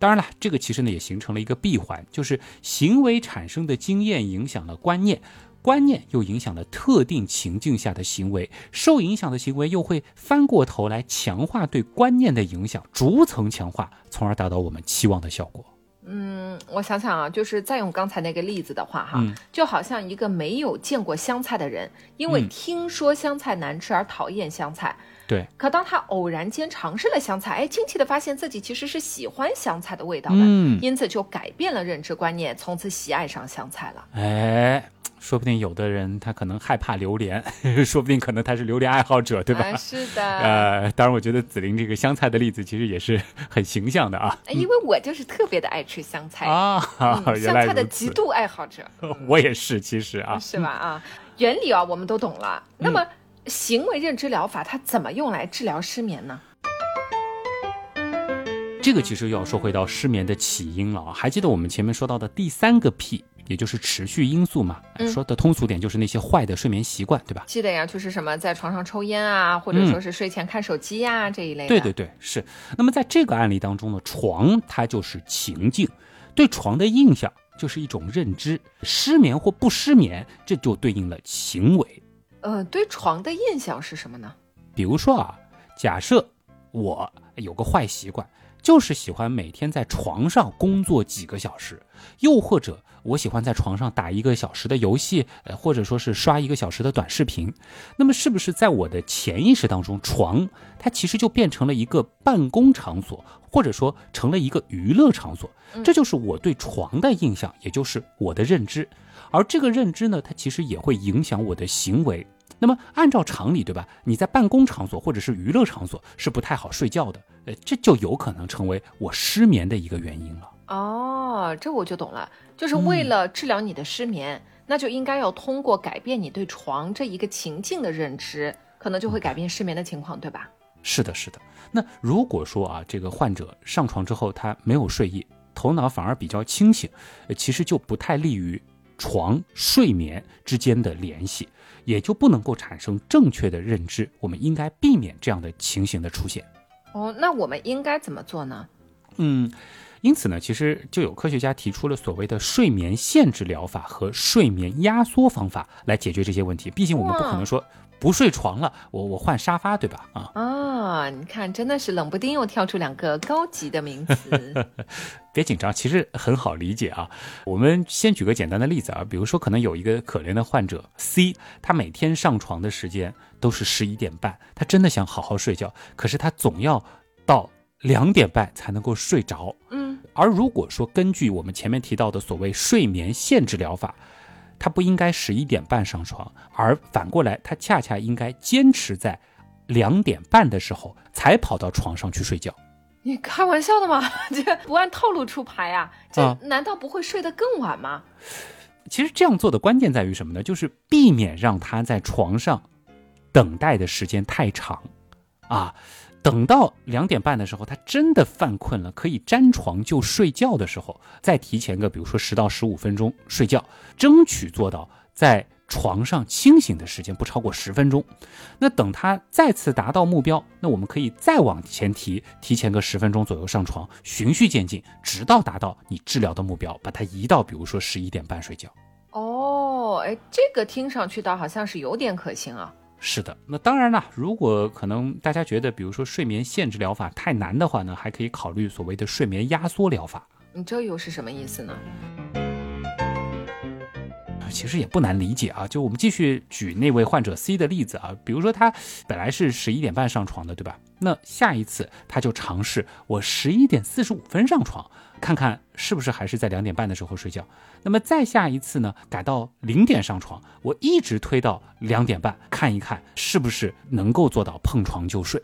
当然了，这个其实呢也形成了一个闭环，就是行为产生的经验影响了观念，观念又影响了特定情境下的行为，受影响的行为又会翻过头来强化对观念的影响，逐层强化，从而达到我们期望的效果。嗯，我想想啊，就是再用刚才那个例子的话哈、嗯，就好像一个没有见过香菜的人，因为听说香菜难吃而讨厌香菜。嗯对，可当他偶然间尝试了香菜，哎，惊奇的发现自己其实是喜欢香菜的味道的，嗯，因此就改变了认知观念，从此喜爱上香菜了。哎，说不定有的人他可能害怕榴莲，说不定可能他是榴莲爱好者，对吧？啊、是的。呃，当然，我觉得紫菱这个香菜的例子其实也是很形象的啊，因为我就是特别的爱吃香菜啊、嗯嗯，香菜的极度爱好者。我也是，其实啊，是吧？啊，原理啊，我们都懂了。嗯、那么。行为认知疗法它怎么用来治疗失眠呢？这个其实要说回到失眠的起因了啊。还记得我们前面说到的第三个 P 也就是持续因素嘛、嗯、说的通俗点就是那些坏的睡眠习惯，对吧？记得呀，就是什么在床上抽烟啊，或者说是睡前看手机啊、嗯、这一类的。对对对，是。那么在这个案例当中呢，床它就是情境，对床的印象就是一种认知，失眠或不失眠，这就对应了行为。呃，对床的印象是什么呢？比如说啊，假设我有个坏习惯，就是喜欢每天在床上工作几个小时，又或者我喜欢在床上打一个小时的游戏，呃，或者说是刷一个小时的短视频。那么是不是在我的潜意识当中，床它其实就变成了一个办公场所，或者说成了一个娱乐场所？这就是我对床的印象，也就是我的认知。而这个认知呢，它其实也会影响我的行为。那么按照常理，对吧？你在办公场所或者是娱乐场所是不太好睡觉的，呃，这就有可能成为我失眠的一个原因了。哦，这我就懂了，就是为了治疗你的失眠、嗯、那就应该要通过改变你对床这一个情境的认知，可能就会改变失眠的情况，对吧？是的，是的。那如果说啊，这个患者上床之后他没有睡意，头脑反而比较清醒，呃，其实就不太利于床睡眠之间的联系，也就不能够产生正确的认知，我们应该避免这样的情形的出现。哦，那我们应该怎么做呢？嗯，因此呢，其实就有科学家提出了所谓的睡眠限制疗法和睡眠压缩方法来解决这些问题。毕竟我们不可能说不睡床了，我我换沙发，对吧？啊啊，你看，真的是冷不丁又跳出两个高级的名词。别紧张，其实很好理解啊。我们先举个简单的例子啊，比如说可能有一个可怜的患者 C， 他每天上床的时间都是十一点半，他真的想好好睡觉，可是他总要到两点半才能够睡着。嗯，而如果说根据我们前面提到的所谓睡眠限制疗法，他不应该十一点半上床，而反过来，他恰恰应该坚持在两点半的时候才跑到床上去睡觉。你开玩笑的吗？这不按套路出牌啊，这难道不会睡得更晚吗、啊、其实这样做的关键在于什么呢？就是避免让他在床上等待的时间太长啊，等到两点半的时候他真的犯困了，可以沾床就睡觉的时候，再提前个比如说十到十五分钟睡觉，争取做到在床上清醒的时间不超过十分钟。那等他再次达到目标，那我们可以再往前提，提前个十分钟左右上床，循序渐进，直到达到你治疗的目标，把它移到比如说十一点半睡觉。哦，哎，这个听上去倒好像是有点可行啊。是的，那当然了，如果可能大家觉得比如说睡眠限制疗法太难的话呢，还可以考虑所谓的睡眠压缩疗法。你这又是什么意思呢？其实也不难理解啊，就我们继续举那位患者 C 的例子啊，比如说他本来是十一点半上床的，对吧？那下一次他就尝试我十一点四十五分上床，看看是不是还是在两点半的时候睡觉。那么再下一次呢，改到零点上床，我一直推到两点半，看一看是不是能够做到碰床就睡。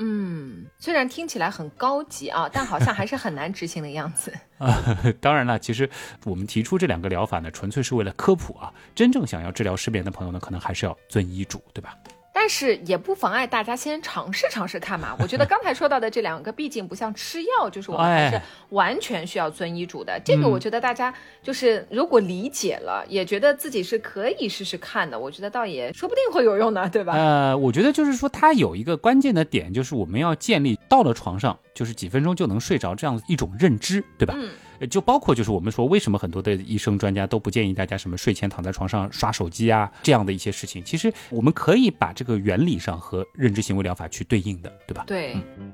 嗯，虽然听起来很高级啊，但好像还是很难执行的样子。啊，当然了，其实我们提出这两个疗法呢，纯粹是为了科普啊。真正想要治疗失眠的朋友呢，可能还是要遵医嘱，对吧？但是也不妨碍大家先尝试尝试看嘛。我觉得刚才说到的这两个，毕竟不像吃药，就是我们还是完全需要遵医嘱的。哎、这个我觉得大家就是如果理解了、嗯，也觉得自己是可以试试看的。我觉得倒也说不定会有用的，对吧？呃，我觉得就是说，它有一个关键的点，就是我们要建立到了床上就是几分钟就能睡着这样一种认知，对吧？嗯。就包括就是我们说为什么很多的医生专家都不建议大家什么睡前躺在床上刷手机啊这样的一些事情，其实我们可以把这个原理上和认知行为疗法去对应的，对吧？对、嗯、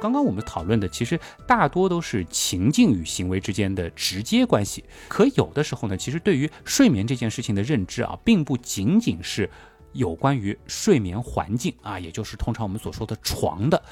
刚刚我们讨论的其实大多都是情境与行为之间的直接关系，可有的时候呢，其实对于睡眠这件事情的认知啊，并不仅仅是有关于睡眠环境啊，也就是通常我们所说的床的，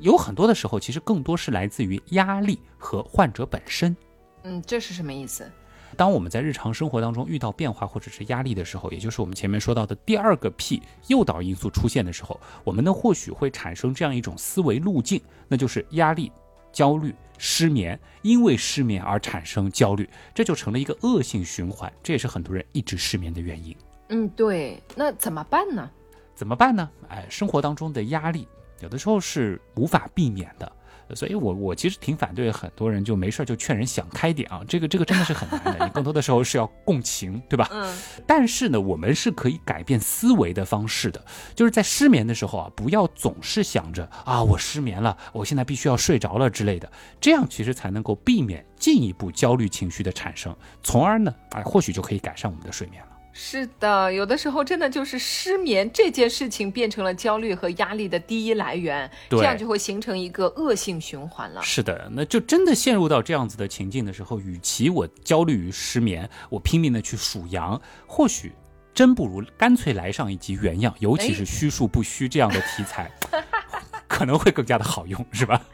有很多的时候其实更多是来自于压力和患者本身。嗯，这是什么意思？当我们在日常生活当中遇到变化或者是压力的时候，也就是我们前面说到的第二个 P 诱导因素出现的时候，我们呢或许会产生这样一种思维路径，那就是压力、焦虑、失眠，因为失眠而产生焦虑，这就成了一个恶性循环，这也是很多人一直失眠的原因。嗯，对，那怎么办呢？怎么办呢？哎，生活当中的压力有的时候是无法避免的，所以我我其实挺反对很多人就没事就劝人想开点啊，这个这个真的是很难的，你更多的时候是要共情，对吧？嗯。但是呢，我们是可以改变思维的方式的，就是在失眠的时候啊，不要总是想着啊我失眠了，我现在必须要睡着了之类的，这样其实才能够避免进一步焦虑情绪的产生，从而呢，哎，或许就可以改善我们的睡眠了。是的，有的时候真的就是失眠这件事情变成了焦虑和压力的第一来源，这样就会形成一个恶性循环了。是的，那就真的陷入到这样子的情境的时候，与其我焦虑于失眠，我拼命的去数羊，或许真不如干脆来上一集原样，尤其是虚数不虚这样的题材、哎、可能会更加的好用，是吧？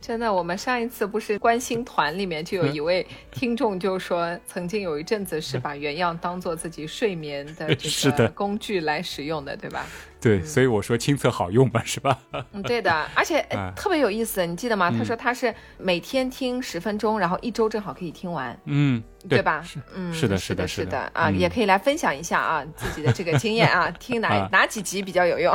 真的，我们上一次不是观星团里面就有一位听众就说，曾经有一阵子是把原样当做自己睡眠的这个工具来使用的，对吧？对、嗯，所以我说亲测好用嘛，是吧？嗯，对的，而且、呃、特别有意思，你记得吗？他说他是每天听十分钟，然后一周正好可以听完，嗯，对吧？嗯，是的，是的，是的，是的啊、嗯，也可以来分享一下啊自己的这个经验啊，听哪、啊、哪几集比较有用？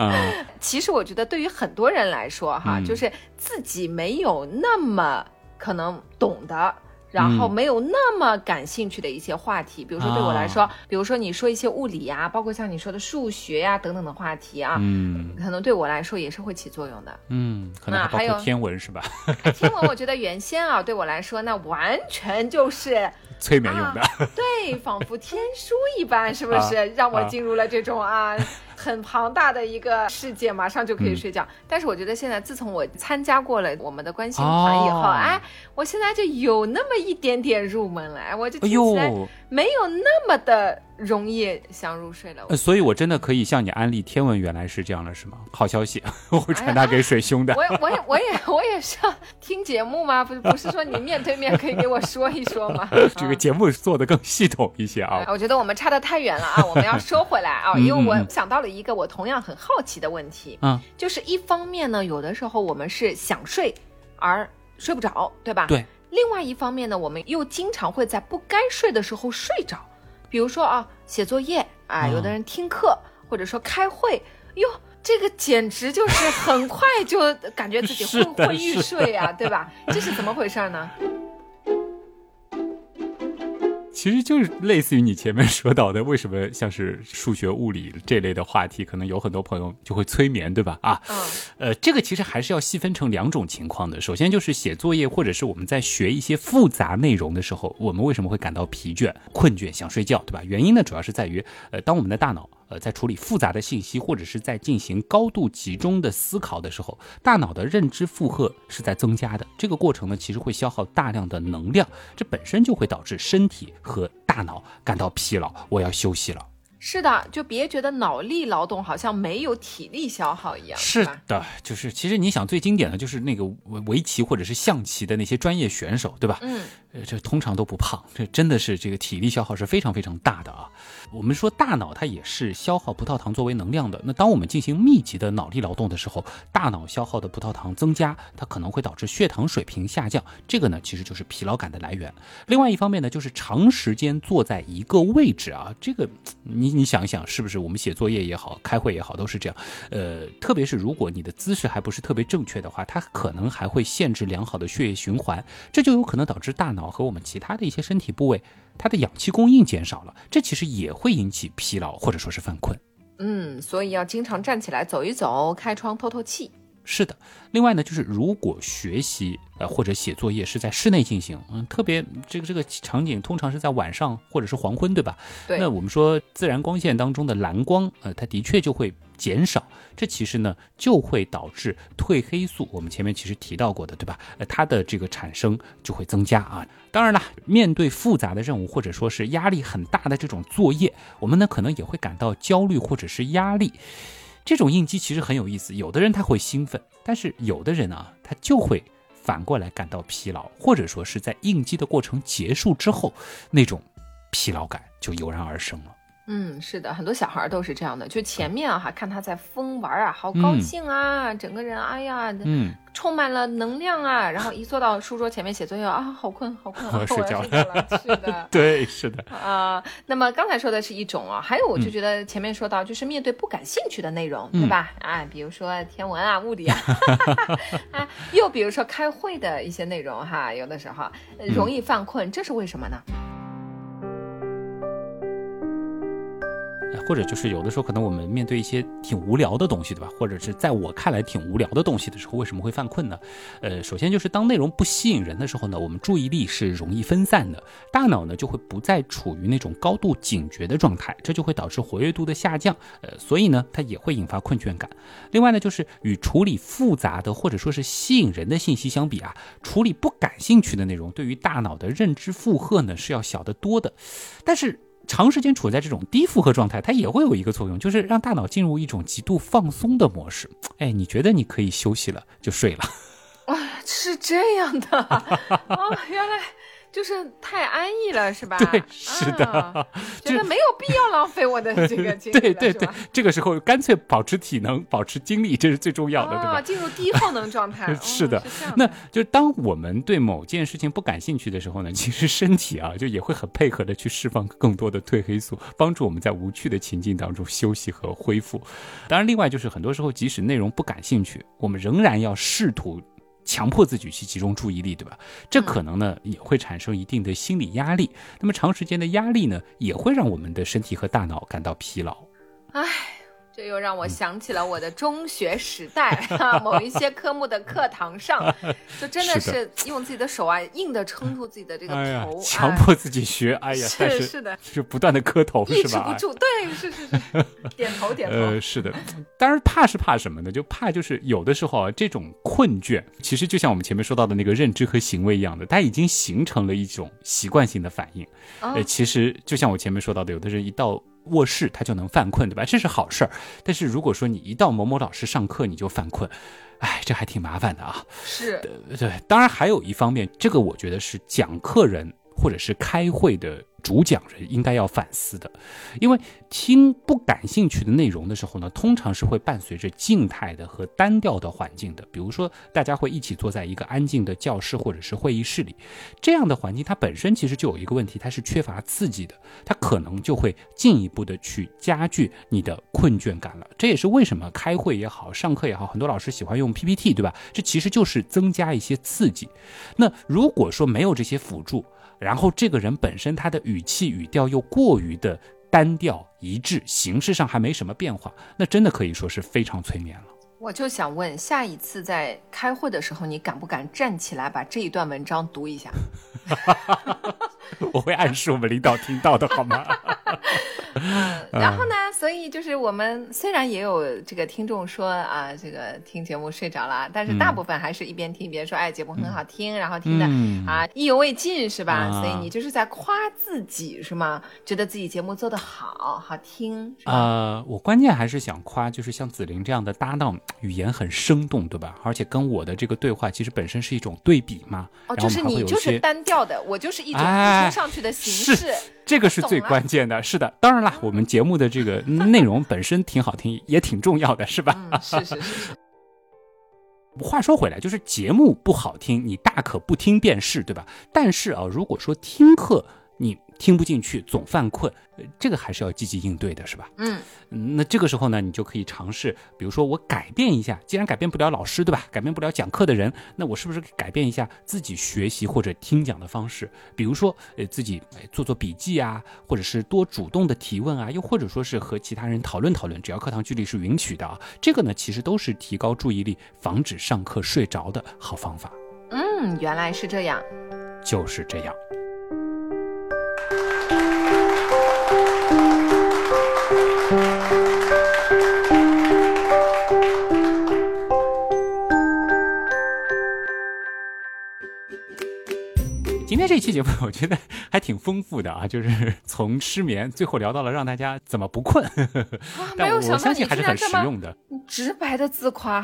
嗯、其实我觉得对于很多人来说哈、啊嗯，就是自己。没有那么可能懂得，然后没有那么感兴趣的一些话题、嗯、比如说对我来说、啊、比如说你说一些物理啊，包括像你说的数学啊等等的话题啊、嗯、可能对我来说也是会起作用的。嗯，可能还包括天文、啊、是吧？天文我觉得原先啊对我来说那完全就是催眠用的、啊、对，仿佛天书一般，是不是、啊、让我进入了这种啊很庞大的一个世界，马上就可以睡觉、嗯、但是我觉得现在自从我参加过了我们的观星团以后、哦、哎，我现在就有那么一点点入门了，我就听起来没有那么的容易想入睡了、呃、所以我真的可以向你安利天文，原来是这样了，是吗？好消息我会传达给水兄的、哎、我, 我也我也我也是听节目吗？不是不是说你面对面可以给我说一说吗？这个节目做得更系统一些啊、哎、我觉得我们差得太远了啊，我们要说回来啊因为我想到了一个我同样很好奇的问题、嗯、就是一方面呢，有的时候我们是想睡而睡不着，对吧？对。另外一方面呢，我们又经常会在不该睡的时候睡着，比如说啊，写作业啊，有的人听课，或者说开会，哟，这个简直就是很快就感觉自己昏昏欲睡啊，对吧？这是怎么回事呢？其实就是类似于你前面说到的，为什么像是数学、物理这类的话题，可能有很多朋友就会催眠，对吧？啊，嗯、呃，这个其实还是要细分成两种情况的。首先就是写作业，或者是我们在学一些复杂内容的时候，我们为什么会感到疲倦、困倦、想睡觉，对吧？原因呢，主要是在于，呃，当我们的大脑。呃，在处理复杂的信息或者是在进行高度集中的思考的时候，大脑的认知负荷是在增加的，这个过程呢其实会消耗大量的能量，这本身就会导致身体和大脑感到疲劳，我要休息了。是的，就别觉得脑力劳动好像没有体力消耗一样。是的，就是其实你想最经典的就是那个围棋或者是象棋的那些专业选手，对吧？嗯，呃、这通常都不胖，这真的是这个体力消耗是非常非常大的啊。我们说大脑它也是消耗葡萄糖作为能量的，那当我们进行密集的脑力劳动的时候，大脑消耗的葡萄糖增加，它可能会导致血糖水平下降，这个呢其实就是疲劳感的来源。另外一方面呢，就是长时间坐在一个位置啊，这个你。你想一想，是不是我们写作业也好，开会也好，都是这样。呃，特别是如果你的姿势还不是特别正确的话，它可能还会限制良好的血液循环，这就有可能导致大脑和我们其他的一些身体部位，它的氧气供应减少了，这其实也会引起疲劳或者说是犯困。嗯，所以要经常站起来走一走，开窗透透气。是的，另外呢，就是如果学习呃或者写作业是在室内进行，嗯，特别这个这个场景通常是在晚上或者是黄昏，对吧？对。那我们说自然光线当中的蓝光，呃，它的确就会减少，这其实呢就会导致褪黑素，我们前面其实提到过的，对吧？呃，它的这个产生就会增加啊。当然了，面对复杂的任务或者说是压力很大的这种作业，我们呢可能也会感到焦虑或者是压力。这种应激其实很有意思，有的人他会兴奋，但是有的人啊，他就会反过来感到疲劳，或者说是在应激的过程结束之后，那种疲劳感就油然而生了。嗯，是的，很多小孩都是这样的，就前面啊，看他在疯玩啊，好高兴啊，嗯、整个人哎呀，嗯，充满了能量啊，然后一坐到书桌前面写作业啊，好困，好困，我睡觉了，是的，对，是的，啊、呃，那么刚才说的是一种啊，还有我就觉得前面说到就是面对不感兴趣的内容，嗯、对吧？啊，比如说天文啊、物理啊，啊，又比如说开会的一些内容哈，有的时候容易犯困，嗯、这是为什么呢？或者就是有的时候可能我们面对一些挺无聊的东西，对吧？或者是在我看来挺无聊的东西的时候，为什么会犯困呢？呃，首先就是当内容不吸引人的时候呢，我们注意力是容易分散的，大脑呢就会不再处于那种高度警觉的状态，这就会导致活跃度的下降，呃，所以呢它也会引发困倦感。另外呢，就是与处理复杂的或者说是吸引人的信息相比啊，处理不感兴趣的内容对于大脑的认知负荷呢是要小得多的，但是长时间处在这种低负荷状态，它也会有一个作用，就是让大脑进入一种极度放松的模式。哎，你觉得你可以休息了就睡了啊？是这样的啊、哦，原来就是太安逸了，是吧？对，是的、啊，觉得没有必要浪费我的这个精力了。对对对，这个时候干脆保持体能，保持精力，这是最重要的，哦、对吧？进入低耗能状态。是的，哦、是那就是当我们对某件事情不感兴趣的时候呢，其实身体啊就也会很配合的去释放更多的褪黑素，帮助我们在无趣的情境当中休息和恢复。当然，另外就是很多时候，即使内容不感兴趣，我们仍然要试图强迫自己去集中注意力，对吧？这可能呢也会产生一定的心理压力，那么长时间的压力呢也会让我们的身体和大脑感到疲劳。唉，这又让我想起了我的中学时代、啊、某一些科目的课堂上，就真的是用自己的手啊，硬的撑住自己的这个头、哎、强迫自己学，哎呀，是是的，就不断的磕头，抑制不住，对，是是是，点头点头、呃，是的。当然怕是怕什么呢？就怕就是有的时候啊，这种困倦，其实就像我们前面说到的那个认知和行为一样的，它已经形成了一种习惯性的反应。哦、呃，其实就像我前面说到的，有的人一到卧室他就能犯困，对吧？这是好事儿。但是如果说你一到某某老师上课你就犯困，哎，这还挺麻烦的啊。是，对，当然还有一方面，这个我觉得是讲课人或者是开会的主讲人应该要反思的，因为听不感兴趣的内容的时候呢，通常是会伴随着静态的和单调的环境的。比如说大家会一起坐在一个安静的教室或者是会议室里，这样的环境它本身其实就有一个问题，它是缺乏刺激的，它可能就会进一步的去加剧你的困倦感了。这也是为什么开会也好，上课也好，很多老师喜欢用 P P T， 对吧？这其实就是增加一些刺激。那如果说没有这些辅助，然后这个人本身他的语气语调又过于的单调一致，形式上还没什么变化，那真的可以说是非常催眠了。我就想问，下一次在开会的时候，你敢不敢站起来把这一段文章读一下？我会暗示我们领导听到的，好吗？嗯、然后呢，所以就是我们虽然也有这个听众说啊，这个听节目睡着了，但是大部分还是一边听一边说，哎，节目很好听，嗯、然后听的、嗯、啊意犹未尽，是吧、啊？所以你就是在夸自己是吗？觉得自己节目做得好，好听。呃，我关键还是想夸，就是像子玲这样的搭档，语言很生动，对吧？而且跟我的这个对话其实本身是一种对比嘛。哦，就是你就是单调的，我就是一种补充上去的形式。哎，这个是最关键的，是的。当然啦，我们节目的这个内容本身挺好听，也挺重要的，是吧？嗯，是是是是。话说回来，就是节目不好听，你大可不听便是，对吧？但是啊，如果说听课你听不进去，总犯困，这个还是要积极应对的，是吧？嗯，那这个时候呢，你就可以尝试，比如说我改变一下，既然改变不了老师，对吧？改变不了讲课的人，那我是不是改变一下自己学习或者听讲的方式？比如说，呃，自己做做笔记啊，或者是多主动的提问啊，又或者说是和其他人讨论讨论，只要课堂距离是允许的啊，这个呢，其实都是提高注意力、防止上课睡着的好方法。嗯，原来是这样，就是这样。今天这期节目我觉得还挺丰富的啊，就是从失眠最后聊到了让大家怎么不困，呵呵，但我相信还是很实用的。直白的自夸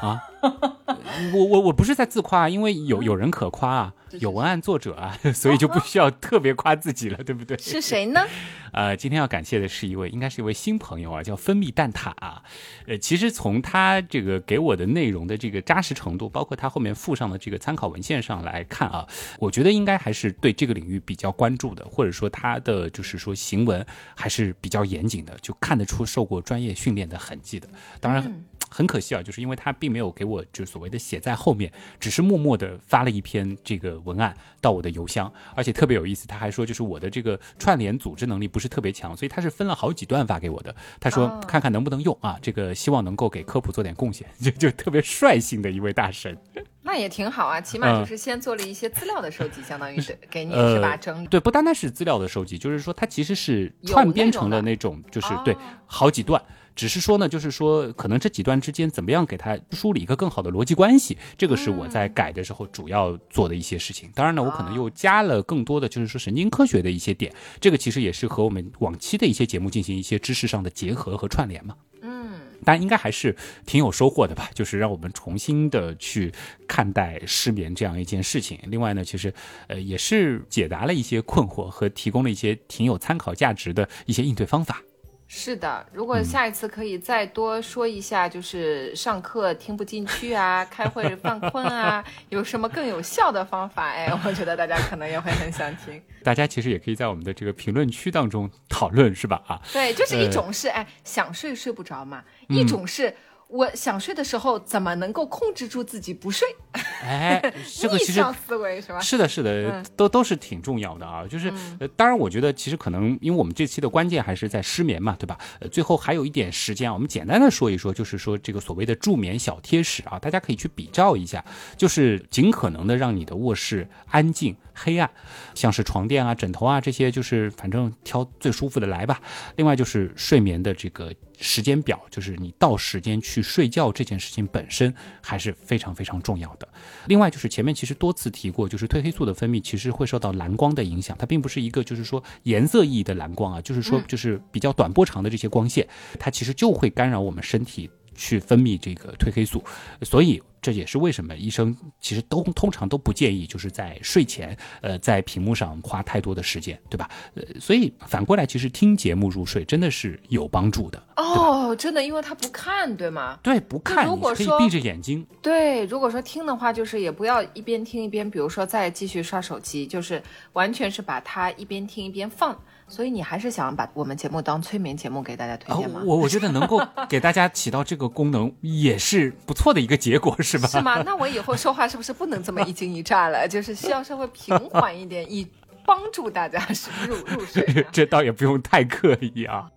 啊。我我我不是在自夸，因为有有人可夸啊，有文案作者啊，所以就不需要特别夸自己了，对不对？是谁呢？呃，今天要感谢的是一位，应该是一位新朋友啊，叫蜂蜜蛋挞啊。呃，其实从他这个给我的内容的这个扎实程度，包括他后面附上的这个参考文献上来看啊，我觉得应该还是对这个领域比较关注的，或者说他的就是说行文还是比较严谨的，就看得出受过专业训练的痕迹的。当然。嗯，很可惜啊，就是因为他并没有给我就所谓的写在后面，只是默默的发了一篇这个文案到我的邮箱，而且特别有意思，他还说就是我的这个串联组织能力不是特别强，所以他是分了好几段发给我的，他说看看能不能用啊，这个希望能够给科普做点贡献，就就特别率性的一位大神。那也挺好啊，起码就是先做了一些资料的收集，嗯、相当于是给你是吧？整理、呃、对，不单单是资料的收集，就是说它其实是串编成了那种，就是、哦、对好几段。只是说呢，就是说可能这几段之间怎么样给它梳理一个更好的逻辑关系，这个是我在改的时候主要做的一些事情。当然呢，我可能又加了更多的就是说神经科学的一些点，这个其实也是和我们往期的一些节目进行一些知识上的结合和串联嘛。嗯，但应该还是挺有收获的吧，就是让我们重新的去看待失眠这样一件事情。另外呢，其实呃也是解答了一些困惑和提供了一些挺有参考价值的一些应对方法。是的，如果下一次可以再多说一下，就是上课听不进去啊，开会犯困啊，有什么更有效的方法？哎，我觉得大家可能也会很想听。大家其实也可以在我们的这个评论区当中讨论，是吧？啊，对，就是一种是、呃、哎想睡睡不着嘛，一种是。嗯，我想睡的时候怎么能够控制住自己不睡？哎，这个其实逆向思维是吧？是的，是的，嗯、都都是挺重要的啊。就是、呃、当然，我觉得其实可能因为我们这期的关键还是在失眠嘛，对吧？呃，最后还有一点时间啊，我们简单的说一说，就是说这个所谓的助眠小贴士啊，大家可以去比照一下，就是尽可能的让你的卧室安静、黑暗，像是床垫啊、枕头啊这些，就是反正挑最舒服的来吧。另外就是睡眠的这个时间表，就是你到时间去睡觉这件事情本身还是非常非常重要的。另外就是前面其实多次提过，就是褪黑素的分泌其实会受到蓝光的影响，它并不是一个就是说颜色意义的蓝光啊，就是说就是比较短波长的这些光线，它其实就会干扰我们身体去分泌这个褪黑素，所以这也是为什么医生其实都通常都不建议就是在睡前呃在屏幕上花太多的时间，对吧？呃，所以反过来其实听节目入睡真的是有帮助的哦，真的，因为他不看，对吗？对，不看，如果说你可以闭着眼睛。对，如果说听的话，就是也不要一边听一边比如说再继续刷手机，就是完全是把它一边听一边放。所以你还是想把我们节目当催眠节目给大家推荐吗？哦、我我觉得能够给大家起到这个功能也是不错的一个结果，是吧？是吗？那我以后说话是不是不能这么一惊一乍了？就是需要稍微平缓一点，以帮助大家入入睡、啊。这倒也不用太刻意啊。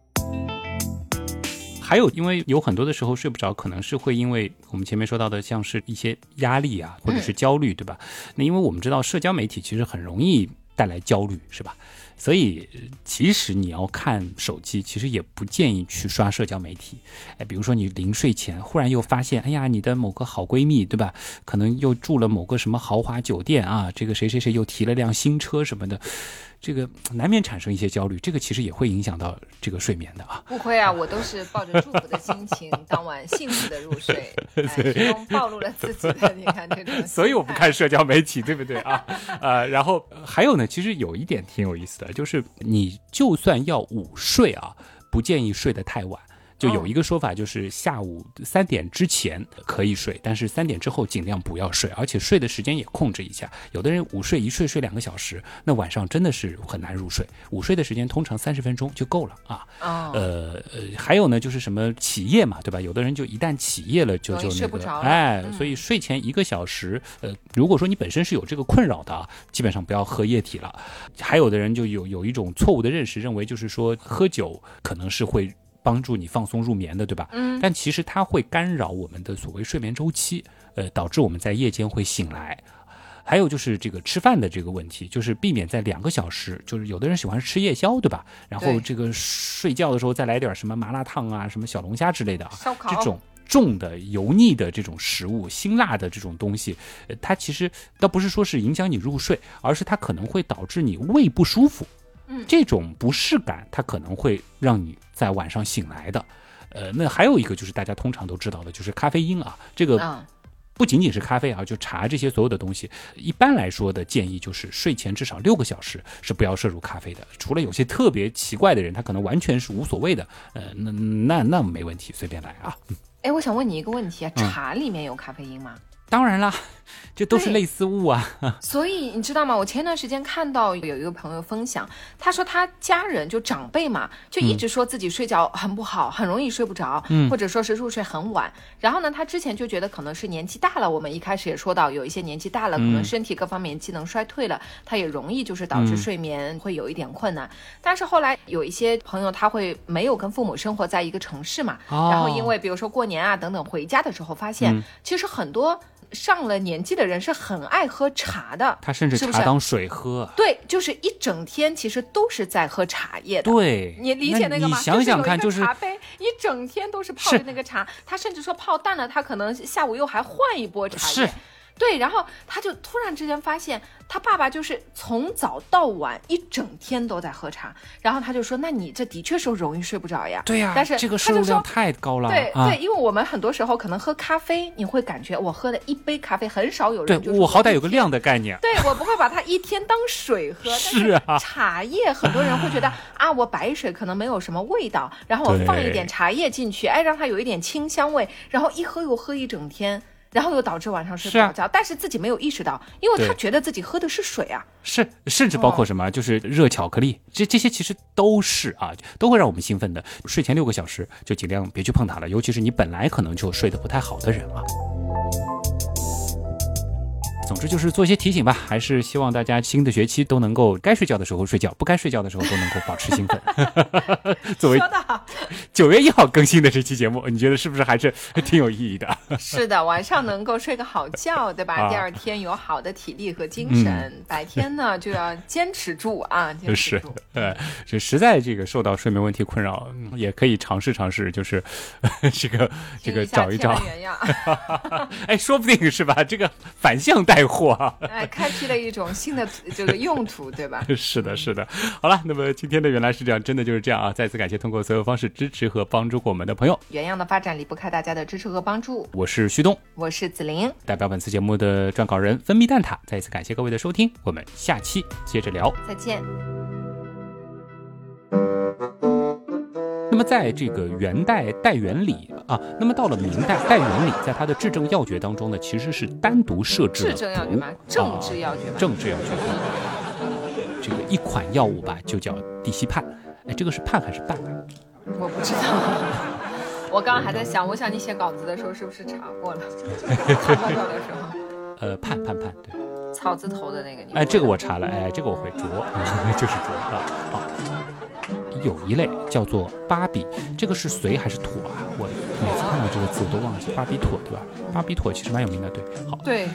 还有，因为有很多的时候睡不着，可能是会因为我们前面说到的，像是一些压力啊，或者是焦虑，对吧？那因为我们知道社交媒体其实很容易带来焦虑，是吧？所以其实你要看手机，其实也不建议去刷社交媒体。哎，比如说你临睡前忽然又发现，哎呀，你的某个好闺蜜，对吧？可能又住了某个什么豪华酒店啊，这个谁谁谁又提了辆新车什么的，这个难免产生一些焦虑，这个其实也会影响到这个睡眠的啊。不会啊，我都是抱着祝福的心情，当晚幸福的入睡，始终暴露了自己的，你看这种。所以我不看社交媒体，对不对啊？呃，然后还有呢，其实有一点挺有意思的，就是你就算要午睡啊，不建议睡得太晚。就有一个说法，就是下午三点之前可以睡，但是三点之后尽量不要睡，而且睡的时间也控制一下。有的人午睡一睡睡两个小时，那晚上真的是很难入睡。午睡的时间通常三十分钟就够了啊。哦、呃还有呢，就是什么起夜嘛，对吧？有的人就一旦起夜了就就那个，哎，所以睡前一个小时，呃，如果说你本身是有这个困扰的啊，基本上不要喝液体了。还有的人就有有一种错误的认识，认为就是说喝酒可能是会帮助你放松入眠的，对吧？嗯，但其实它会干扰我们的所谓睡眠周期，呃，导致我们在夜间会醒来。还有就是这个吃饭的这个问题，就是避免在两个小时，就是有的人喜欢吃夜宵，对吧？然后这个睡觉的时候再来点什么麻辣烫啊、什么小龙虾之类的啊，烧烤这种。重的油腻的这种食物，辛辣的这种东西、呃、它其实倒不是说是影响你入睡，而是它可能会导致你胃不舒服。这种不适感它可能会让你在晚上醒来的。呃，那还有一个就是大家通常都知道的，就是咖啡因啊，这个不仅仅是咖啡啊，就茶这些所有的东西，一般来说的建议就是睡前至少六个小时是不要摄入咖啡的。除了有些特别奇怪的人，他可能完全是无所谓的，呃，那那那没问题，随便来啊。哎，我想问你一个问题啊，茶里面有咖啡因吗？嗯，当然啦，这都是类似物啊。所以你知道吗？我前段时间看到有一个朋友分享，他说他家人就长辈嘛，就一直说自己睡觉很不好，嗯、很容易睡不着，嗯、或者说是入睡很晚。然后呢，他之前就觉得可能是年纪大了，我们一开始也说到，有一些年纪大了，可能身体各方面机能衰退了，嗯、他也容易就是导致睡眠会有一点困难。嗯、但是后来有一些朋友他会没有跟父母生活在一个城市嘛，哦、然后因为比如说过年啊等等回家的时候，发现、嗯、其实很多上了年纪的人是很爱喝茶的，他甚至茶当水喝，是不是？对，就是一整天其实都是在喝茶叶的。对，你理解那个吗？你想想看，就是有一个茶杯，就是、一整天都是泡着那个茶。他甚至说泡淡了，他可能下午又还换一波茶叶。是，对，然后他就突然之间发现，他爸爸就是从早到晚一整天都在喝茶，然后他就说：“那你这的确是容易睡不着呀。”对呀、啊，但是这个摄入量太高了。对、啊、对，因为我们很多时候可能喝咖啡，你会感觉我喝了一杯咖啡，很少有人就对我好歹有个量的概念。对，我不会把它一天当水喝。是啊，但是茶叶很多人会觉得啊，我白水可能没有什么味道，然后我放一点茶叶进去，哎，让它有一点清香味，然后一喝又喝一整天。然后又导致晚上睡不着觉、啊、但是自己没有意识到，因为他觉得自己喝的是水啊。是，甚至包括什么、哦、就是热巧克力，这这些其实都是啊，都会让我们兴奋的。睡前六个小时就尽量别去碰它了，尤其是你本来可能就睡得不太好的人啊。总之就是做一些提醒吧，还是希望大家新的学期都能够该睡觉的时候睡觉，不该睡觉的时候都能够保持兴奋。作为九月一号更新的这期节目，你觉得是不是还是挺有意义的？是的，晚上能够睡个好觉，对吧、啊、第二天有好的体力和精神、嗯、白天呢就要坚持住啊，坚持住。是，呃，这实在这个受到睡眠问题困扰、嗯、也可以尝试尝试，就是这个这个找一找哎，说不定是吧，这个反向带货，哎，开辟了一种新的这个用途，对吧？是的，是的。好了，那么今天的原来是这样，真的就是这样啊！再次感谢通过所有方式支持和帮助我们的朋友。原样的发展离不开大家的支持和帮助。我是旭东，我是子琳，代表本次节目的撰稿人分泌蛋挞，再次感谢各位的收听，我们下期接着聊，再见。那么在这个元代代元礼啊，那么到了明代代元礼，在它的治政要诀当中呢，其实是单独设置了治政要诀吧，政治要诀吧，政治要诀。这个一款药物吧，就叫地西泮。哎，这个是泮还是半？我不知道。我刚刚还在想，我想你写稿子的时候是不是查过了？查报告的时候。呃，泮泮泮，对。草字头的那个。哎，这个我查了，哎，这个我会浊，就是浊啊。好。有一类叫做巴比，这个是隋还是妥啊？我每次看到这个字我都忘记，巴比妥对吧？巴比妥其实蛮有名的，对，好，对。